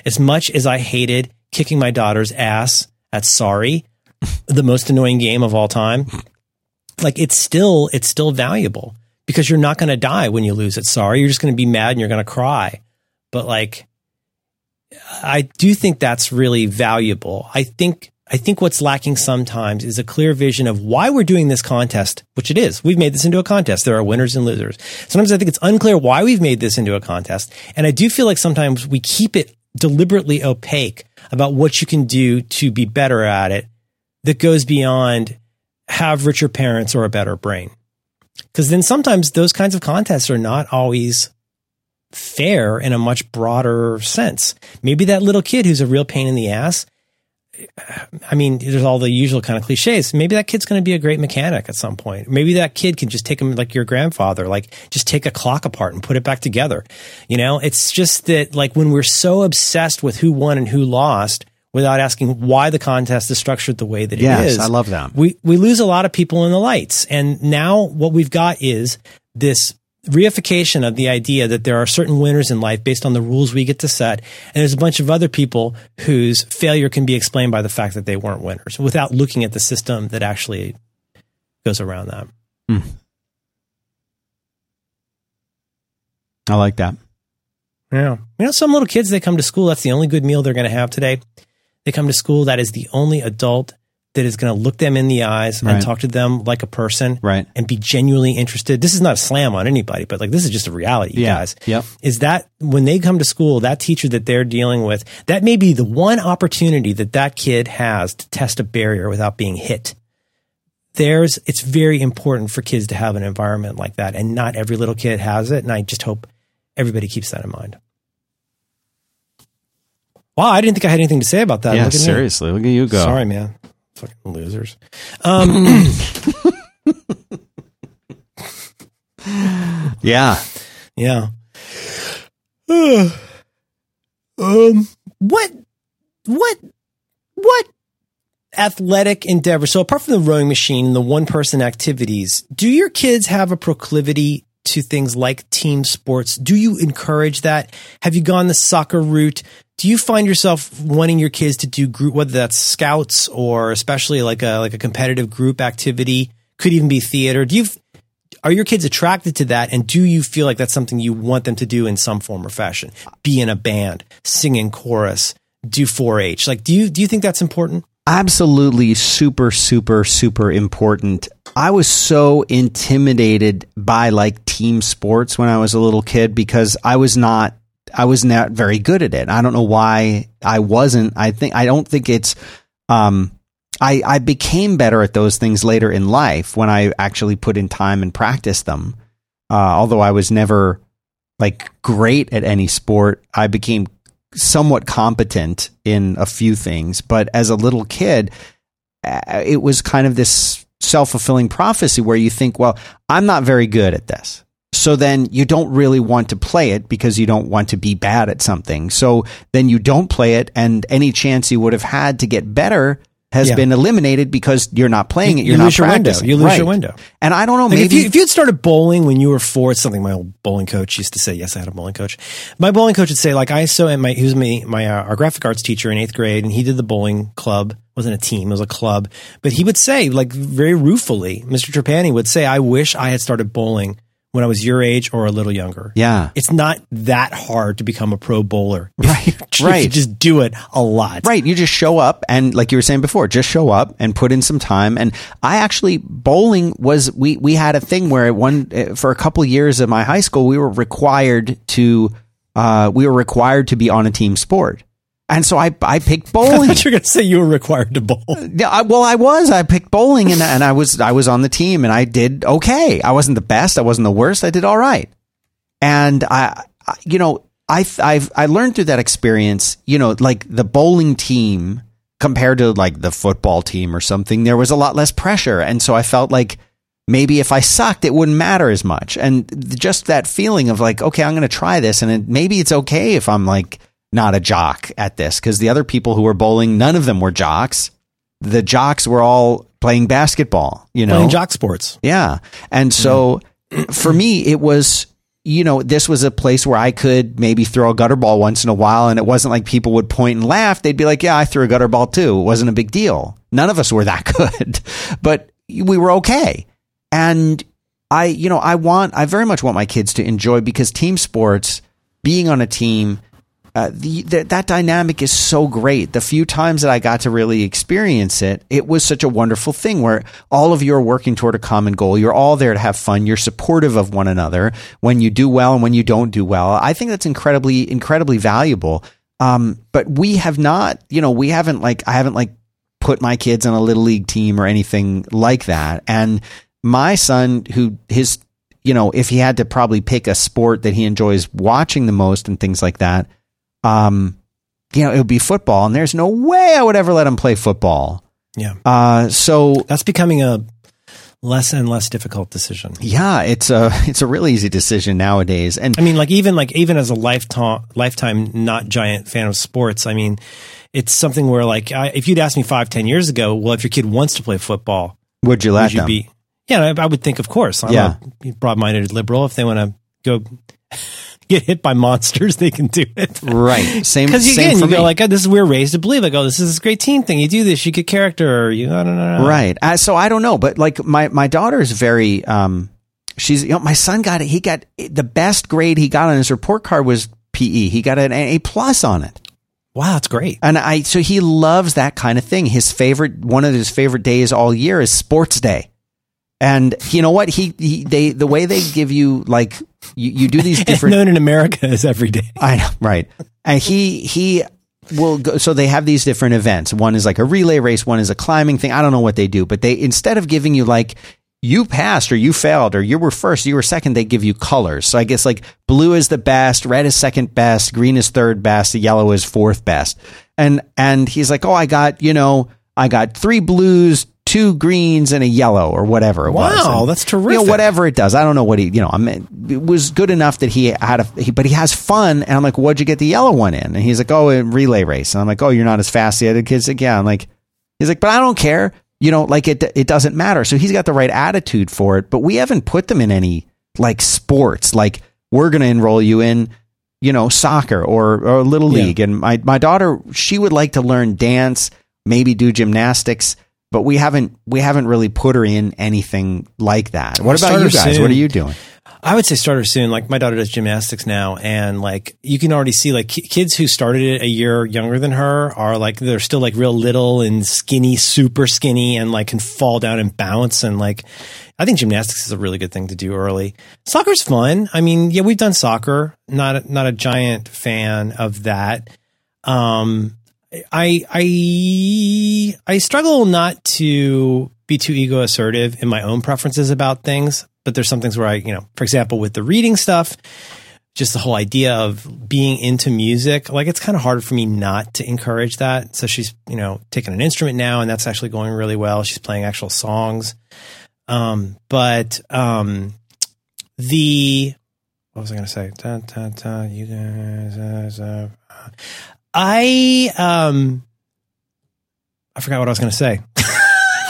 As much as I hated kicking my daughter's ass at Sorry, the most annoying game of all time, like it's still valuable because you're not going to die when you lose it. Sorry. You're just going to be mad and you're going to cry. But like, I do think that's really valuable. I think what's lacking sometimes is a clear vision of why we're doing this contest, which it is. We've made this into a contest. There are winners and losers. Sometimes I think it's unclear why we've made this into a contest. And I do feel like sometimes we keep it deliberately opaque about what you can do to be better at it. That goes beyond have richer parents or a better brain. Because then sometimes those kinds of contests are not always fair in a much broader sense. Maybe that little kid who's a real pain in the ass, I mean, there's all the usual kind of cliches. Maybe that kid's going to be a great mechanic at some point. Maybe that kid can just take him like your grandfather, like just take a clock apart and put it back together. You know, it's just that like when we're so obsessed with who won and who lost, without asking why the contest is structured the way that it is. Yes, I love that. We lose a lot of people in the lights. And now what we've got is this reification of the idea that there are certain winners in life based on the rules we get to set. And there's a bunch of other people whose failure can be explained by the fact that they weren't winners without looking at the system that actually goes around that. Mm. I like that. Yeah. You know, some little kids, they come to school. That's the only good meal they're going to have today. They come to school. That is the only adult that is going to look them in the eyes and talk to them like a person and be genuinely interested. This is not a slam on anybody, but like, this is just a reality, you guys. Yep. Is that when they come to school, that teacher that they're dealing with, that may be the one opportunity that that kid has to test a barrier without being hit. It's very important for kids to have an environment like that. And not every little kid has it. And I just hope everybody keeps that in mind. Wow, I didn't think I had anything to say about that. Yeah, seriously, look at you go. Sorry, man. Fucking losers. Yeah. What athletic endeavor? So apart from the rowing machine, the one-person activities, do your kids have a proclivity to things like team sports? Do you encourage that? Have you gone the soccer route? Do you find yourself wanting your kids to do group, whether that's scouts or especially like a competitive group activity, could even be theater? Are your kids attracted to that? And do you feel like that's something you want them to do in some form or fashion? Be in a band, sing in chorus, do 4-H. Like, do you think that's important? Absolutely. Super, super, super important. I was so intimidated by like team sports when I was a little kid because I was not very good at it. I don't know why I wasn't. I don't think it's, I became better at those things later in life when I actually put in time and practiced them. Although I was never like great at any sport, I became somewhat competent in a few things. But as a little kid, it was kind of this self-fulfilling prophecy where you think, well, I'm not very good at this. So then you don't really want to play it because you don't want to be bad at something. So then you don't play it, and any chance you would have had to get better has been eliminated because you're not playing it. You're not practicing. You lose your window. And I don't know, like maybe... If you had started bowling when you were four, it's something my old bowling coach used to say. Yes, I had a bowling coach. My bowling coach would say, like, our graphic arts teacher in eighth grade, and he did the bowling club. It wasn't a team, it was a club. But he would say, like, very ruefully, Mr. Trapani would say, I wish I had started bowling when I was your age or a little younger. Yeah. It's not that hard to become a pro bowler. Right. You just do it a lot. Right. You just show up and, like you were saying before, just show up and put in some time. And I actually, bowling was, we had a thing where for a couple of years at my high school, we were required to be on a team sport. And so I picked bowling. I thought you were going to say you were required to bowl. Yeah, I was. I picked bowling, and I was on the team, and I did okay. I wasn't the best. I wasn't the worst. I did all right. And I learned through that experience, you know, like the bowling team compared to like the football team or something, there was a lot less pressure. And so I felt like maybe if I sucked, it wouldn't matter as much. And just that feeling of like, okay, I'm going to try this, and maybe it's okay if I'm like not a jock at this, because the other people who were bowling, none of them were jocks. The jocks were all playing basketball, you know, playing jock sports. Yeah. And so for me, it was, you know, this was a place where I could maybe throw a gutter ball once in a while. And it wasn't like people would point and laugh. They'd be like, yeah, I threw a gutter ball too. It wasn't a big deal. None of us were that good, but we were okay. And I very much want my kids to enjoy, because team sports, being on a team, that dynamic is so great. The few times that I got to really experience it, it was such a wonderful thing where all of you are working toward a common goal. You're all there to have fun. You're supportive of one another when you do well and when you don't do well. I think that's incredibly, incredibly valuable. But we have not, you know, I haven't put my kids on a little league team or anything like that. And my son, if he had to probably pick a sport that he enjoys watching the most and things like that, it would be football, and there's no way I would ever let him play football. Yeah. So that's becoming a less and less difficult decision. Yeah. It's a really easy decision nowadays. And I mean, even as a lifetime, not giant fan of sports, I mean, it's something where if you'd asked me 5-10 years ago, well, if your kid wants to play football, would you let them? Yeah. I would think, of course, I'm a broad-minded liberal. If they want to go get hit by monsters, they can do it. Right. Same. Because again, you go like, oh, we're raised to believe, like, oh, this is a great team thing. You do this, you get character. I don't know. Right. So I don't know, but like my daughter is very. My son got the best grade he got on his report card was PE. He got an A+ on it. Wow, that's great. And so he loves that kind of thing. One of his favorite days all year is sports day. And you know what? The way they give you, like, you do these different. It's known in America as every day. I know, right. And he will go. So they have these different events. One is like a relay race. One is a climbing thing. I don't know what they do, but they, instead of giving you like, you passed or you failed or you were first, you were second, they give you colors. So I guess like blue is the best, red is second best, green is third best, yellow is fourth best. And he's like, oh, I got 3 blues, 2 greens and a yellow or whatever it was. Wow, that's terrific. You know, whatever it does. I don't know what it was good enough that but he has fun. And I'm like, what'd you get the yellow one in? And he's like, oh, a relay race. And I'm like, oh, you're not as fast as the other kids. Like, yeah. I'm like, he's like, but I don't care. You know, like it doesn't matter. So he's got the right attitude for it, but we haven't put them in any like sports. Like we're going to enroll you in, you know, soccer or little league. And my daughter, she would like to learn dance, maybe do gymnastics. But we haven't really put her in anything like that. What about you guys? Soon. What are you doing? I would say start her soon. Like my daughter does gymnastics now, and like you can already see like kids who started it a year younger than her are like they're still like real little and skinny, super skinny, and like can fall down and bounce. And like I think gymnastics is a really good thing to do early. Soccer's fun. I mean, yeah, we've done soccer. Not a giant fan of that. I struggle not to be too ego assertive in my own preferences about things, but there's some things where I, you know, for example, with the reading stuff, just the whole idea of being into music, like it's kind of hard for me not to encourage that. So she's, you know, taking an instrument now and that's actually going really well. She's playing actual songs. But What was I going to say? You guys, I forgot what I was going to say.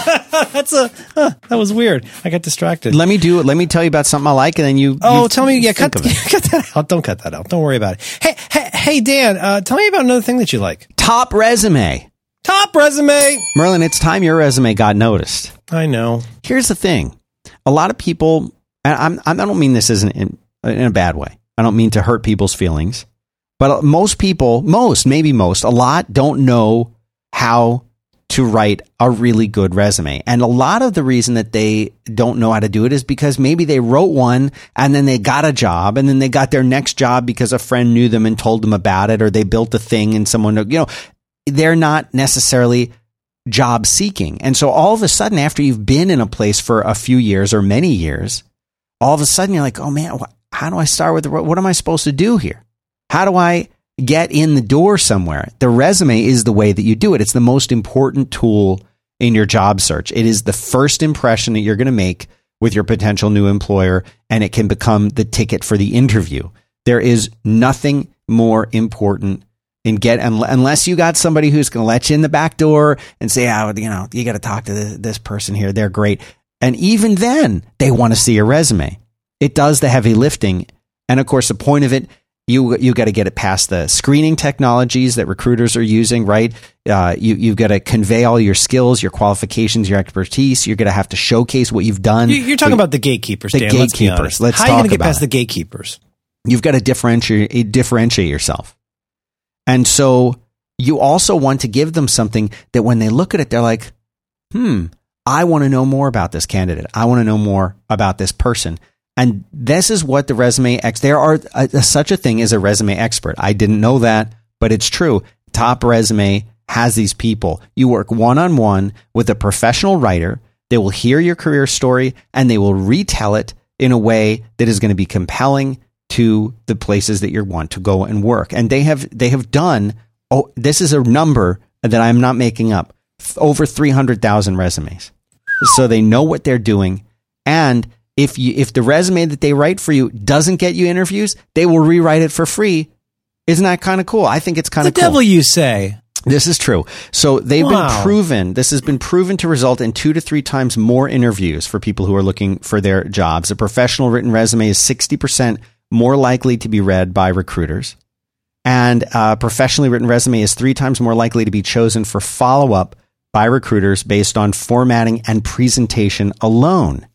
That was weird. I got distracted. Let me tell you about something I like, and then you. Oh, tell me. Yeah, cut that out. Don't cut that out. Don't worry about it. Hey, Dan. Tell me about another thing that you like. Top resume. Merlin, it's time your resume got noticed. I know. Here's the thing. A lot of people. I don't mean this isn't in a bad way. I don't mean to hurt people's feelings, but a lot don't know how to write a really good resume. And a lot of the reason that they don't know how to do it is because maybe they wrote one and then they got a job and then they got their next job because a friend knew them and told them about it, or they built a thing and someone, they're not necessarily job seeking. And so all of a sudden, after you've been in a place for a few years or many years, all of a sudden you're like, oh man, how do I start with what am I supposed to do here? How do I get in the door somewhere? The resume is the way that you do it. It's the most important tool in your job search. It is the first impression that you're going to make with your potential new employer, and it can become the ticket for the interview. There is nothing more important unless you got somebody who's going to let you in the back door and say, you got to talk to this person here. They're great. And even then, they want to see your resume. It does the heavy lifting. And of course, the point of it, you got to get it past the screening technologies that recruiters are using, right? You've got to convey all your skills, your qualifications, your expertise. You're going to have to showcase what you've done. You're talking about the gatekeepers, Dan. Let's be honest. How are you going to get past the gatekeepers? You've got to differentiate yourself. And so you also want to give them something that when they look at it, they're like, I want to know more about this candidate. I want to know more about this person. And this is what the resume there are such a thing as a resume expert. I didn't know that, but it's true. Top Resume has these people. You work one-on-one with a professional writer. They will hear your career story and they will retell it in a way that is going to be compelling to the places that you want to go and work. And they have done, this is a number that I'm not making up, over 300,000 resumes. So they know what they're doing. And if the resume that they write for you doesn't get you interviews, they will rewrite it for free. Isn't that kind of cool? I think it's kind of cool. The devil you say. This is true. So they've been proven. This has been proven to result in 2 to 3 times more interviews for people who are looking for their jobs. A professional written resume is 60% more likely to be read by recruiters. And a professionally written resume is 3 times more likely to be chosen for follow-up by recruiters based on formatting and presentation alone.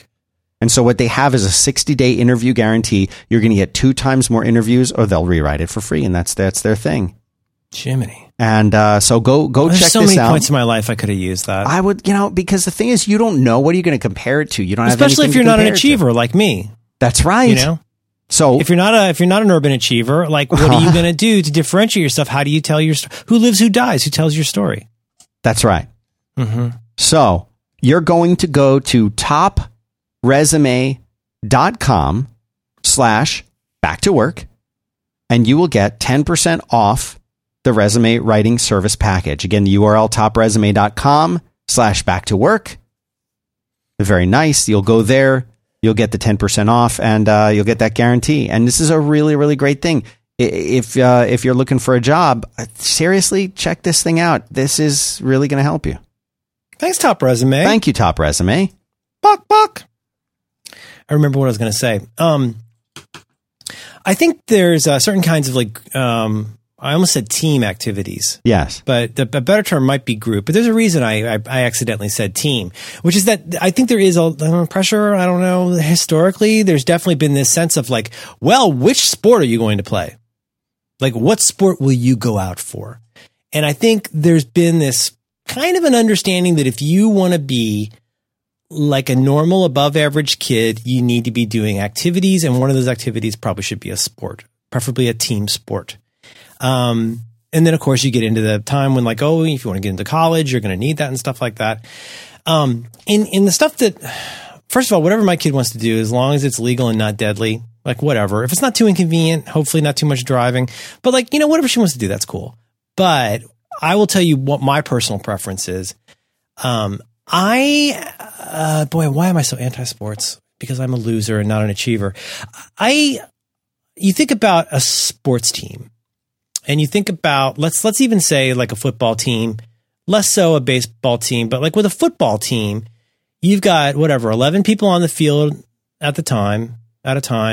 And so what they have is a 60-day interview guarantee. You're going to get 2 times more interviews, or they'll rewrite it for free, and that's their thing. Jiminy. And so go check this out. There's so many points in my life I could have used that. I would, because the thing is, you don't know. What are you going to compare it to? You don't have anything to compare it to. Especially if you're not an achiever like me. That's right. So if you're not an urban achiever, like what are you going to do to differentiate yourself? How do you tell your story? Who lives, who dies, who tells your story? That's right. Mm-hmm. So you're going to go to topresume.com/back-to-work, and you will get 10% off the resume writing service package. Again, the URL topresume.com/back-to-work. Very nice. You'll go there. You'll get the 10% off, and you'll get that guarantee. And this is a really, really great thing. If you're looking for a job, seriously, check this thing out. This is really going to help you. Thanks, Top Resume. Thank you, Top Resume. Buck. I remember what I was going to say. I think there's certain kinds of I almost said team activities. Yes. But a better term might be group. But there's a reason I accidentally said team, which is that I think there is a pressure. I don't know. Historically, there's definitely been this sense of which sport are you going to play? Like, what sport will you go out for? And I think there's been this kind of an understanding that if you want to be like a normal above average kid, you need to be doing activities. And one of those activities probably should be a sport, preferably a team sport. And then of course you get into the time when if you want to get into college, you're going to need that and stuff like that. In the stuff that, first of all, whatever my kid wants to do, as long as it's legal and not deadly, whatever, if it's not too inconvenient, hopefully not too much driving, but whatever she wants to do, that's cool. But I will tell you what my personal preference is. Why am I so anti-sports? because I'm a loser and not an achiever. You think about a sports team, and you think about, let's even say like a football team, less so a baseball team, but like with a football team, you've got 11 people on the field at a time.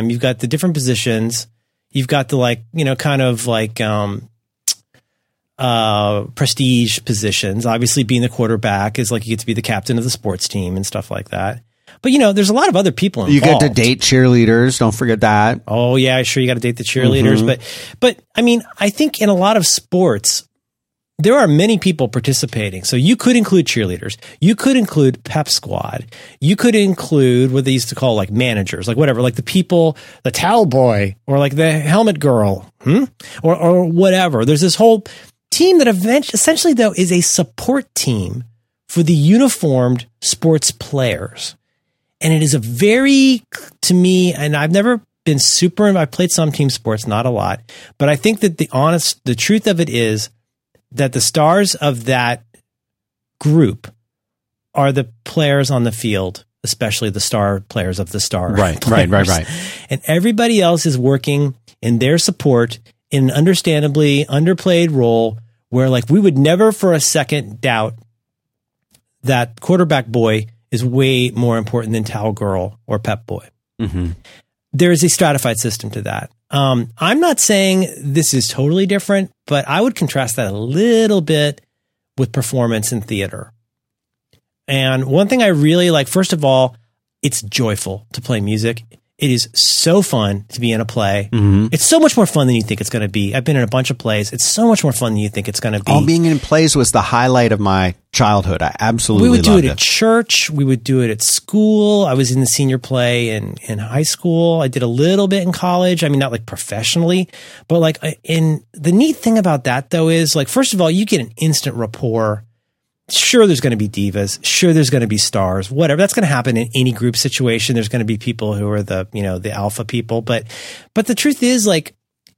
You've got the different positions. You've got the prestige positions. Obviously being the quarterback is like you get to be the captain of the sports team and stuff like that. But there's a lot of other people involved. You get to date cheerleaders. Don't forget that. Oh yeah, sure. You got to date the cheerleaders. Mm-hmm. But I mean, I think in a lot of sports, there are many people participating. So you could include cheerleaders. You could include pep squad. You could include what they used to call like managers, like the people, the towel boy, or like the helmet girl, or whatever. There's this whole team that essentially though is a support team for the uniformed sports players. And it is and I've never been I played some team sports, not a lot, but I think that the truth of it is that the stars of that group are the players on the field, especially the star players of the star. Right. And everybody else is working in their support in an understandably underplayed role where like we would never for a second doubt that quarterback boy is way more important than towel girl or pep boy. Mm-hmm. There is a stratified system to that. I'm not saying this is totally different, but I would contrast that a little bit with performance in theater. And one thing I really like, first of all, it's joyful to play music. It is so fun to be in a play. Mm-hmm. It's so much more fun than you think it's going to be. I've been in a bunch of plays. It's so much more fun than you think it's going to be. All being in plays was the highlight of my childhood. I absolutely loved it. We would do it at church. We would do it at school. I was in the senior play in high school. I did a little bit in college. I mean, not like professionally, but like in the neat thing about that though is like, first of all, you get an instant rapport. Sure, there's going to be divas. Sure, there's going to be stars. Whatever, that's going to happen in any group situation. There's going to be people who are the alpha people. But the truth is, like,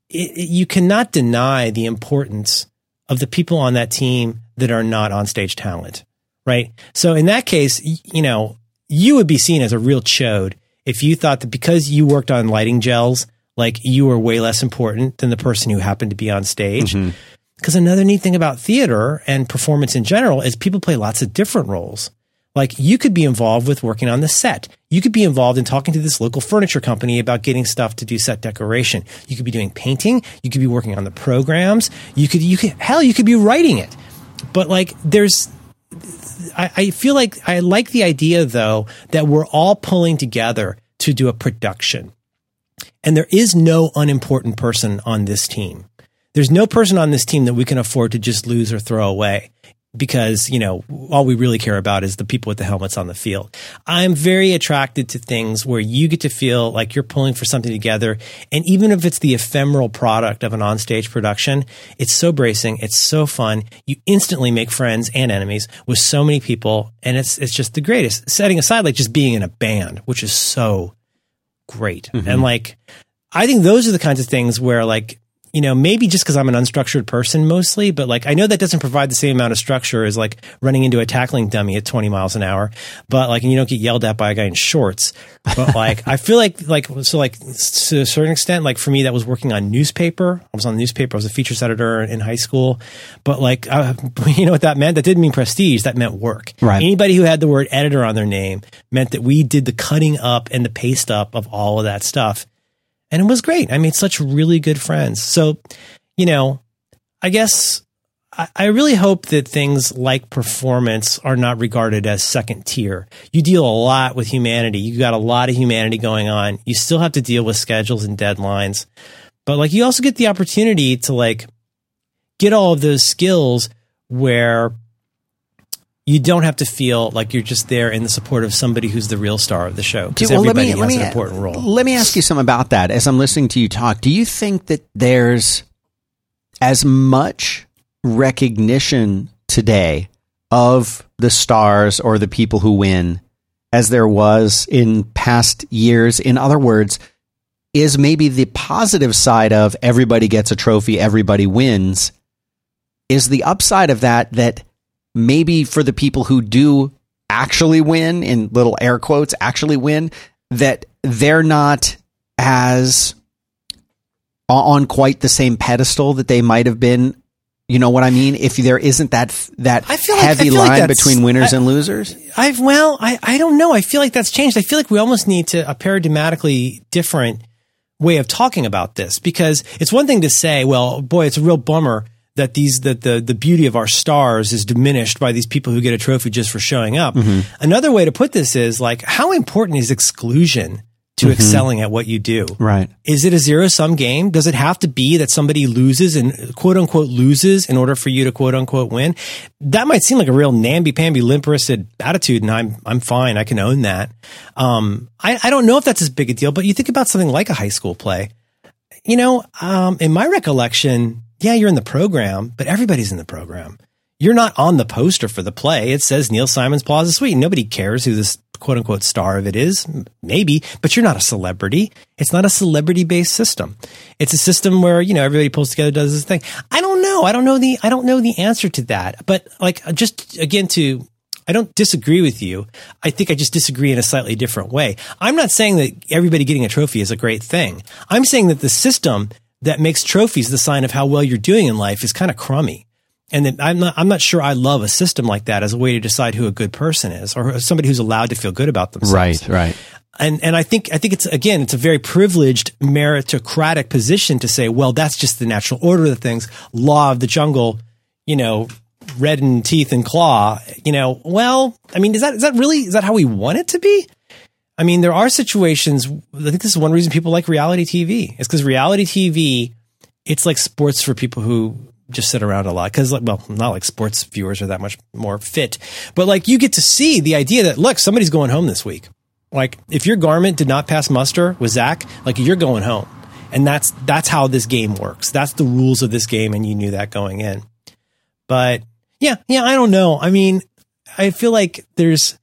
you cannot deny the importance of the people on that team that are not on stage talent, right? So in that case, you would be seen as a real chode if you thought that because you worked on lighting gels, like you were way less important than the person who happened to be on stage. Mm-hmm. Because another neat thing about theater and performance in general is people play lots of different roles. Like you could be involved with working on the set. You could be involved in talking to this local furniture company about getting stuff to do set decoration. You could be doing painting. You could be working on the programs. You could be writing it. But like I feel like I like the idea though that we're all pulling together to do a production. And there is no unimportant person on this team. There's no person on this team that we can afford to just lose or throw away because, all we really care about is the people with the helmets on the field. I'm very attracted to things where you get to feel like you're pulling for something together. And even if it's the ephemeral product of an onstage production, it's so bracing. It's so fun. You instantly make friends and enemies with so many people. And it's just the greatest. Setting aside like just being in a band, which is so great. Mm-hmm. And like, I think those are the kinds of things where like, maybe just because I'm an unstructured person mostly, but like I know that doesn't provide the same amount of structure as like running into a tackling dummy at 20 miles an hour, but like, and you don't get yelled at by a guy in shorts. But like, I feel like to a certain extent, like for me, that was working on newspaper. I was on the newspaper. I was a features editor in high school, but like, you know what that meant? That didn't mean prestige. That meant work. Right. Anybody who had the word editor on their name meant that we did the cutting up and the paste up of all of that stuff. And it was great. I made such really good friends. So, I guess I really hope that things like performance are not regarded as second tier. You deal a lot with humanity. You got a lot of humanity going on. You still have to deal with schedules and deadlines. But like you also get the opportunity to like get all of those skills where you don't have to feel like you're just there in the support of somebody who's the real star of the show because everybody has an important role. Let me ask you something about that. As I'm listening to you talk, do you think that there's as much recognition today of the stars or the people who win as there was in past years? In other words, is maybe the positive side of everybody gets a trophy, everybody wins, is the upside of that maybe for the people who do actually win, in little air quotes, actually win, that they're not as on quite the same pedestal that they might have been. You know what I mean? If there isn't that heavy line between winners and losers. I don't know. I feel like that's changed. I feel like we almost need to a paradigmatically different way of talking about this, because it's one thing to say, well, boy, it's a real bummer that the beauty of our stars is diminished by these people who get a trophy just for showing up. Mm-hmm. Another way to put this is, like, how important is exclusion to mm-hmm. excelling at what you do? Right. Is it a zero-sum game? Does it have to be that somebody loses and quote-unquote loses in order for you to quote-unquote win? That might seem like a real namby-pamby, limp-wristed attitude, and I'm fine. I can own that. I don't know if that's as big a deal, but you think about something like a high school play. You know, in my recollection, yeah, you're in the program, but everybody's in the program. You're not on the poster for the play. It says Neil Simon's Plaza Suite. Nobody cares who this quote-unquote star of it is, maybe, but you're not a celebrity. It's not a celebrity-based system. It's a system where, you know, everybody pulls together, does this thing. I don't know the answer to that. But, like, just again, I don't disagree with you. I think I just disagree in a slightly different way. I'm not saying that everybody getting a trophy is a great thing. I'm saying that the system that makes trophies the sign of how well you're doing in life is kind of crummy. And then I'm not sure I love a system like that as a way to decide who a good person is, or somebody who's allowed to feel good about themselves. Right. And I think it's a very privileged meritocratic position to say, well, that's just the natural order of things. Law of the jungle, you know, red in teeth and claw, you know. Well, I mean, is that how we want it to be? I mean, there are situations. I think this is one reason people like reality TV. It's because reality TV, it's like sports for people who just sit around a lot, because, well, not like sports viewers are that much more fit, but, like, you get to see the idea that, look, somebody's going home this week. Like, if your garment did not pass muster with Zach, like, you're going home. And that's how this game works. That's the rules of this game. And you knew that going in. But yeah, I don't know. I mean, I feel like there's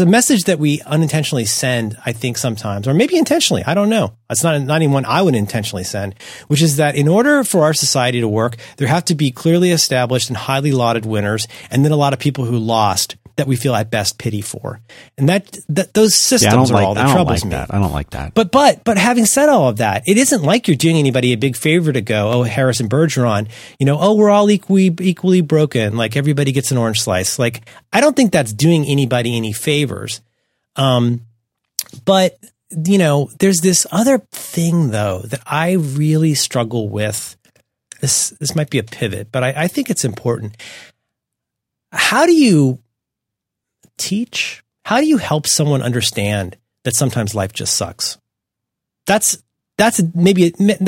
a message that we unintentionally send, I think, sometimes, or maybe intentionally. I don't know. It's not even one I would intentionally send, which is that in order for our society to work, there have to be clearly established and highly lauded winners, and then a lot of people who lost that we feel at best pity for. And that those systems are all that troubles me. I don't like that. But having said all of that, it isn't like you're doing anybody a big favor to go, oh, Harrison Bergeron, you know, oh, we're all equally broken. Like, everybody gets an orange slice. Like, I don't think that's doing anybody any favors. But, you know, there's this other thing, though, that I really struggle with. This might be a pivot, but I think it's important. How do you teach? How do you help someone understand that sometimes life just sucks? That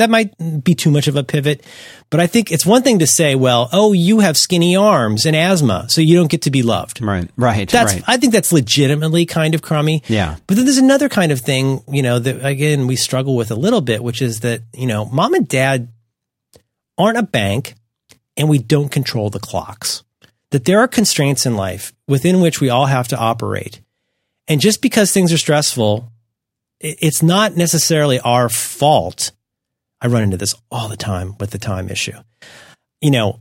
might be too much of a pivot, but I think it's one thing to say, well, oh, you have skinny arms and asthma, so you don't get to be loved. Right. That's right. I think that's legitimately kind of crummy. Yeah. But then there's another kind of thing, you know, that, again, we struggle with a little bit, which is that, you know, mom and dad aren't a bank, and we don't control the clocks. That there are constraints in life within which we all have to operate. And just because things are stressful, it's not necessarily our fault. I run into this all the time with the time issue. You know,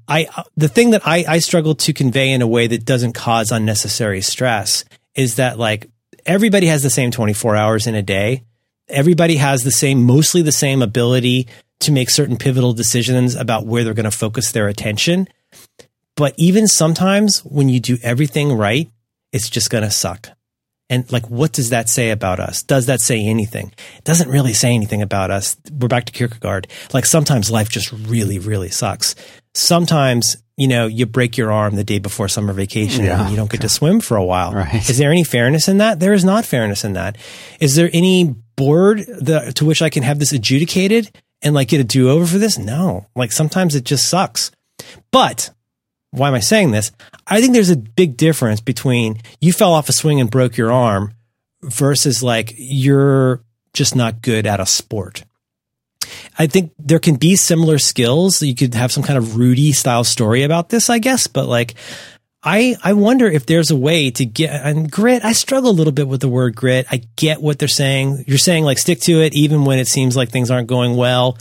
the thing that I struggle to convey in a way that doesn't cause unnecessary stress is that, like, everybody has the same 24 hours in a day. Everybody has mostly the same ability to make certain pivotal decisions about where they're going to focus their attention. But even sometimes when you do everything right, it's just going to suck. And, like, what does that say about us? Does that say anything? It doesn't really say anything about us. We're back to Kierkegaard. Like, sometimes life just really, really sucks. Sometimes, you know, you break your arm the day before summer vacation and you don't get to swim for a while. Right. Is there any fairness in that? There is not fairness in that. Is there any board to which I can have this adjudicated and, like, get a do-over for this? No. Like, sometimes it just sucks. But why am I saying this? I think there's a big difference between you fell off a swing and broke your arm versus, like, you're just not good at a sport. I think there can be similar skills. You could have some kind of Rudy style story about this, I guess. But, like, I wonder if there's a way to get, and grit, I struggle a little bit with the word grit. I get what they're saying. You're saying, like, stick to it even when it seems like things aren't going well.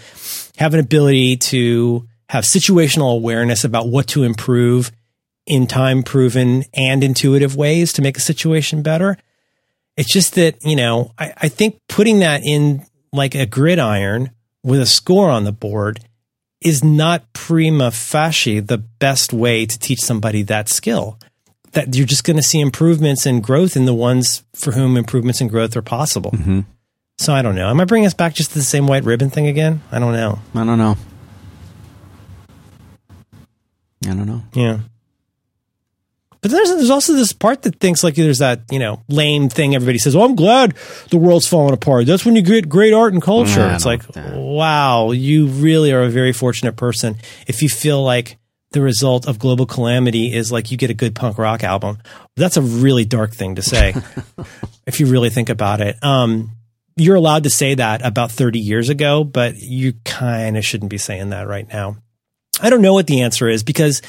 Have an ability to have situational awareness about what to improve in time-proven and intuitive ways to make a situation better. It's just that, you know, I think putting that in like a gridiron with a score on the board is not prima facie the best way to teach somebody that skill. That you're just going to see improvements and growth in the ones for whom improvements and growth are possible. Mm-hmm. So I don't know. Am I bringing us back just to the same white ribbon thing again? I don't know. Yeah. But there's also this part that thinks like there's that, you know, lame thing everybody says, oh, I'm glad the world's falling apart. That's when you get great art and culture. Yeah, it's like, wow, you really are a very fortunate person if you feel like the result of global calamity is like you get a good punk rock album. That's a really dark thing to say if you really think about it. You're allowed to say that about 30 years ago, but you kind of shouldn't be saying that right now. I don't know what the answer is, because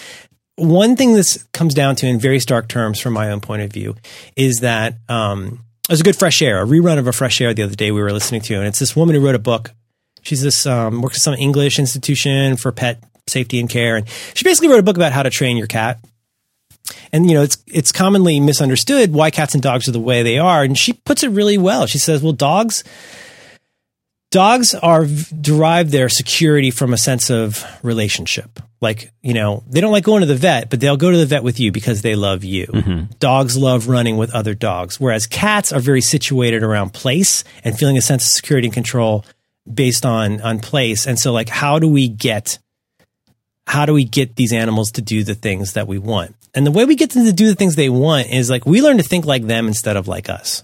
one thing this comes down to in very stark terms from my own point of view is that there's a good Fresh Air, a rerun of a Fresh Air the other day we were listening to, and it's this woman who wrote a book. She's this works at some English institution for pet safety and care, and she basically wrote a book about how to train your cat. And, you know, it's commonly misunderstood why cats and dogs are the way they are, and she puts it really well. She says, well, dogs derive their security from a sense of relationship. Like, you know, they don't like going to the vet, but they'll go to the vet with you because they love you. Mm-hmm. Dogs love running with other dogs, whereas cats are very situated around place and feeling a sense of security and control based on place. And so, like, how do we get these animals to do the things that we want? And the way we get them to do the things they want is, like, we learn to think like them instead of like us.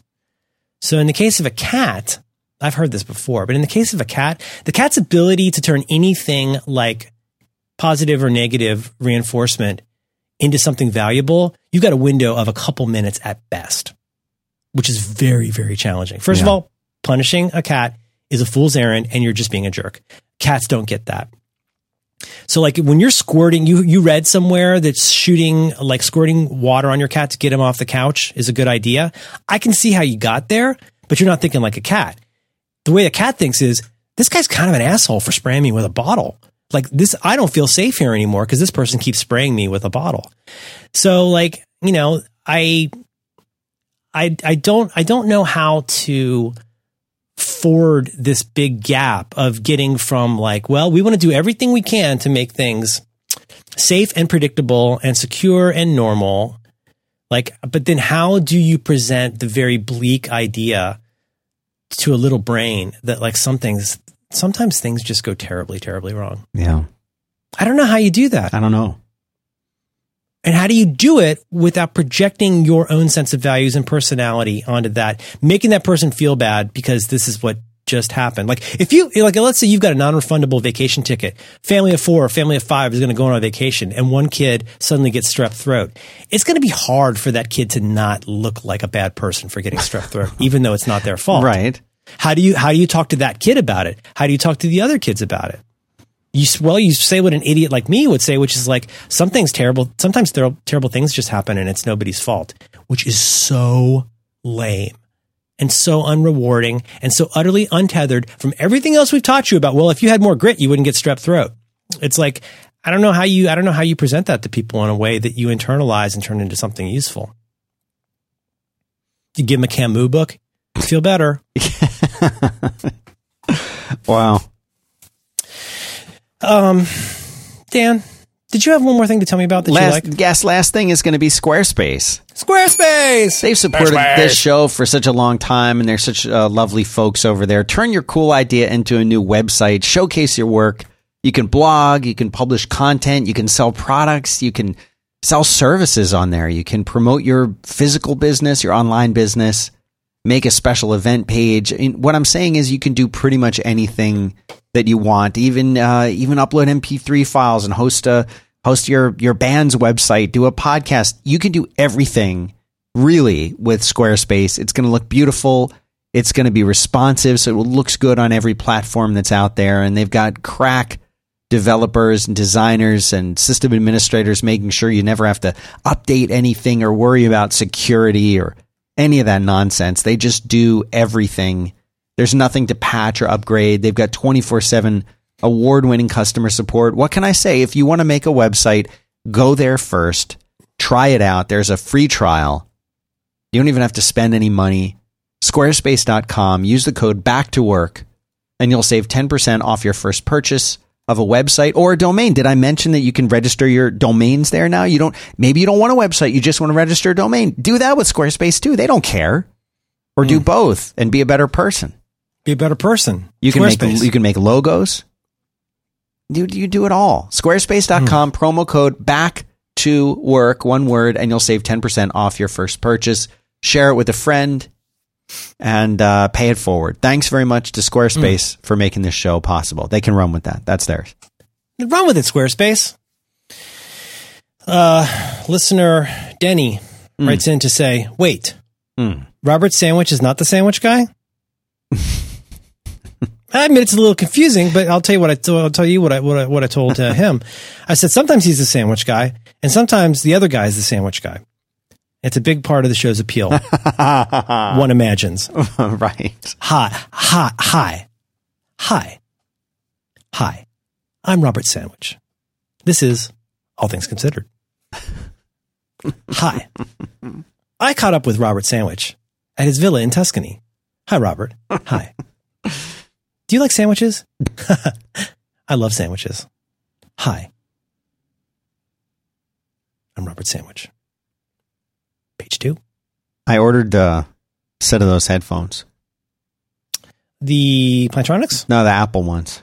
So in the case of a cat, I've heard this before, but in the case of a cat, the cat's ability to turn anything like positive or negative reinforcement into something valuable, you've got a window of a couple minutes at best, which is very, very challenging. First of all, punishing a cat is a fool's errand and you're just being a jerk. Cats don't get that. So like when you're squirting, you read somewhere that squirting water on your cat to get him off the couch is a good idea. I can see how you got there, but you're not thinking like a cat. The way a cat thinks is, this guy's kind of an asshole for spraying me with a bottle. Like this, I don't feel safe here anymore because this person keeps spraying me with a bottle. So like, you know, I don't know how to ford this big gap of getting from like, well, we want to do everything we can to make things safe and predictable and secure and normal. Like, but then how do you present the very bleak idea to a little brain that like sometimes things just go terribly, terribly wrong. Yeah. I don't know how you do that. I don't know. And how do you do it without projecting your own sense of values and personality onto that, making that person feel bad because this is what just happened? Like if you, like, let's say you've got a non-refundable vacation ticket, family of four or family of five is going to go on a vacation and one kid suddenly gets strep throat. It's going to be hard for that kid to not look like a bad person for getting strep throat, even though it's not their fault. Right. How do you talk to that kid about it? How do you talk to the other kids about it? You say what an idiot like me would say, which is like, sometimes terrible things just happen and it's nobody's fault, which is so lame and so unrewarding and so utterly untethered from everything else we've taught you about. Well, if you had more grit, you wouldn't get strep throat. It's like, I don't know how you present that to people in a way that you internalize and turn into something useful. You give them a Camus book, you feel better. Wow. Dan, did you have one more thing to tell me about that you like? Yes, last thing is going to be Squarespace. Squarespace! They've supported this show for such a long time, and they're such lovely folks over there. Turn your cool idea into a new website. Showcase your work. You can blog. You can publish content. You can sell products. You can sell services on there. You can promote your physical business, your online business. Make a special event page. And what I'm saying is you can do pretty much anything that you want, even upload MP3 files and host your band's website, do a podcast. You can do everything really with Squarespace. It's going to look beautiful. It's going to be responsive. So it looks good on every platform that's out there. And they've got crack developers and designers and system administrators making sure you never have to update anything or worry about security or any of that nonsense. They just do everything. There's nothing to patch or upgrade. They've got 24/7 award-winning customer support. What can I say? If you want to make a website, go there first. Try it out. There's a free trial. You don't even have to spend any money. Squarespace.com. Use the code BACKTOWORK and you'll save 10% off your first purchase of a website or a domain. Did I mention that you can register your domains there now? Maybe you don't want a website. You just want to register a domain. Do that with Squarespace too. They don't care. Or do both and be a better person. Be a better person. You can make logos. You do it all. Squarespace.com, promo code BACKTOWORK, one word, and you'll save 10% off your first purchase. Share it with a friend and pay it forward. Thanks very much to Squarespace for making this show possible. They can run with that. That's theirs. Run with it, Squarespace. Listener Denny writes in to say, wait, Robert Sandwich is not the sandwich guy? I admit it's a little confusing, but I'll tell you what I told him. I said sometimes he's the sandwich guy, and sometimes the other guy is the sandwich guy. It's a big part of the show's appeal. One imagines, right? Hi. I'm Robert Sandwich. This is All Things Considered. Hi. I caught up with Robert Sandwich at his villa in Tuscany. Hi, Robert. Hi. Do you like sandwiches? I love sandwiches. Hi. I'm Robert Sandwich. Page 2. I ordered a set of those headphones. The Plantronics? No, the Apple ones.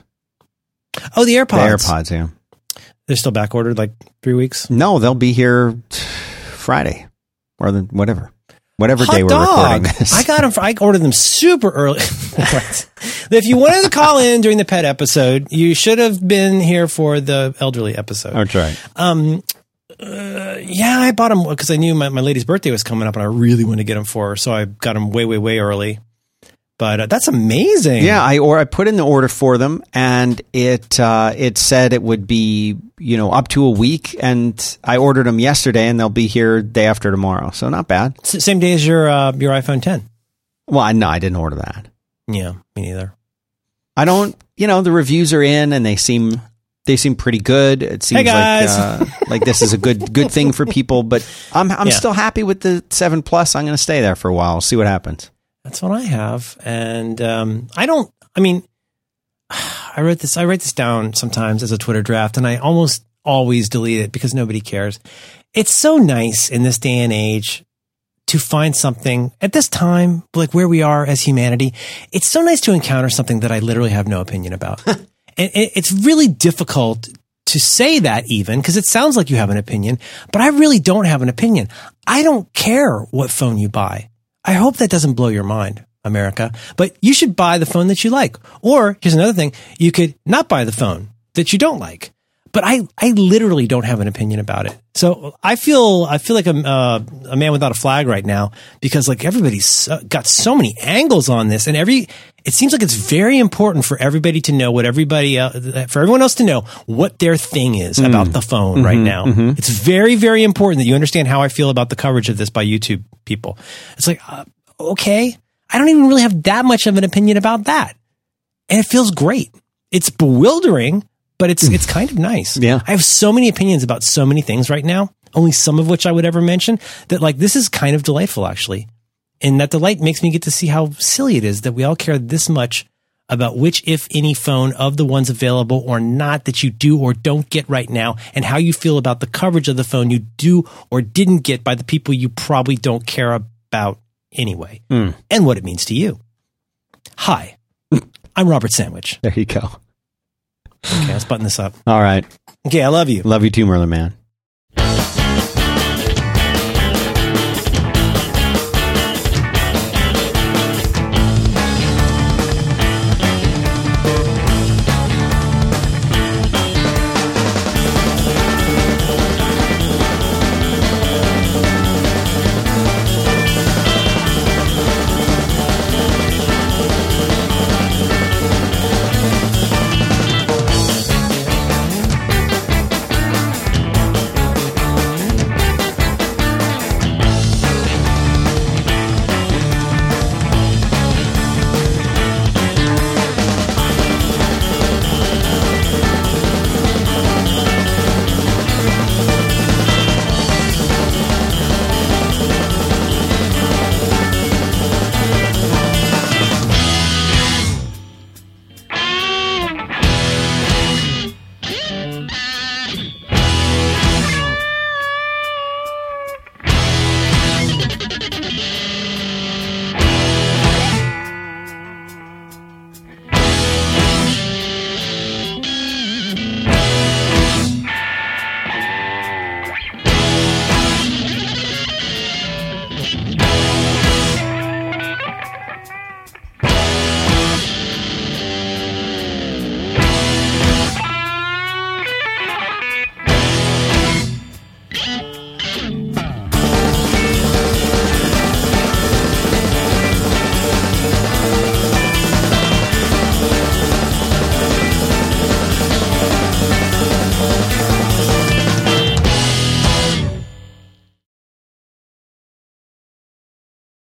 Oh, the AirPods. The AirPods, yeah. They're still back ordered like 3 weeks? No, they'll be here Friday or whatever. Whatever Hot day we're dog. Recording this. I ordered them super early. If you wanted to call in during the pet episode, you should have been here for the elderly episode. That's right. Yeah, I bought them because I knew my lady's birthday was coming up and I really wanted to get them for her. So I got them way, way, way early. But that's amazing. Yeah, I put in the order for them and it said it would be, up to a week, and I ordered them yesterday and they'll be here day after tomorrow. So not bad. Same day as your iPhone 10. Well, no, I didn't order that. Yeah, me neither. I don't, the reviews are in and they seem pretty good. It seems like this is a good thing for people, but I'm still happy with the 7 Plus. I'm going to stay there for a while, see what happens. That's what I have. And I write this down sometimes as a Twitter draft and I almost always delete it because nobody cares. It's so nice in this day and age to find something at this time, like where we are as humanity. It's so nice to encounter something that I literally have no opinion about. And it's really difficult to say that even because it sounds like you have an opinion, but I really don't have an opinion. I don't care what phone you buy. I hope that doesn't blow your mind, America, but you should buy the phone that you like. Or here's another thing. You could not buy the phone that you don't like, but I literally don't have an opinion about it. So I feel like I'm a man without a flag right now because like everybody's got so many angles on this and it seems like it's very important for everybody to know for everyone else to know what their thing is about the phone right now. Mm-hmm. It's very, very important that you understand how I feel about the coverage of this by YouTube people. It's like, okay, I don't even really have that much of an opinion about that. And it feels great. It's bewildering, but it's kind of nice. Yeah. I have so many opinions about so many things right now, only some of which I would ever mention, that like this is kind of delightful actually. And that delight makes me get to see how silly it is that we all care this much about which, if any, phone of the ones available or not that you do or don't get right now, and how you feel about the coverage of the phone you do or didn't get by the people you probably don't care about anyway, and what it means to you. Hi, I'm Robert Sandwich. There you go. Okay, let's button this up. All right. Okay, I love you. Love you too, Merlin Man.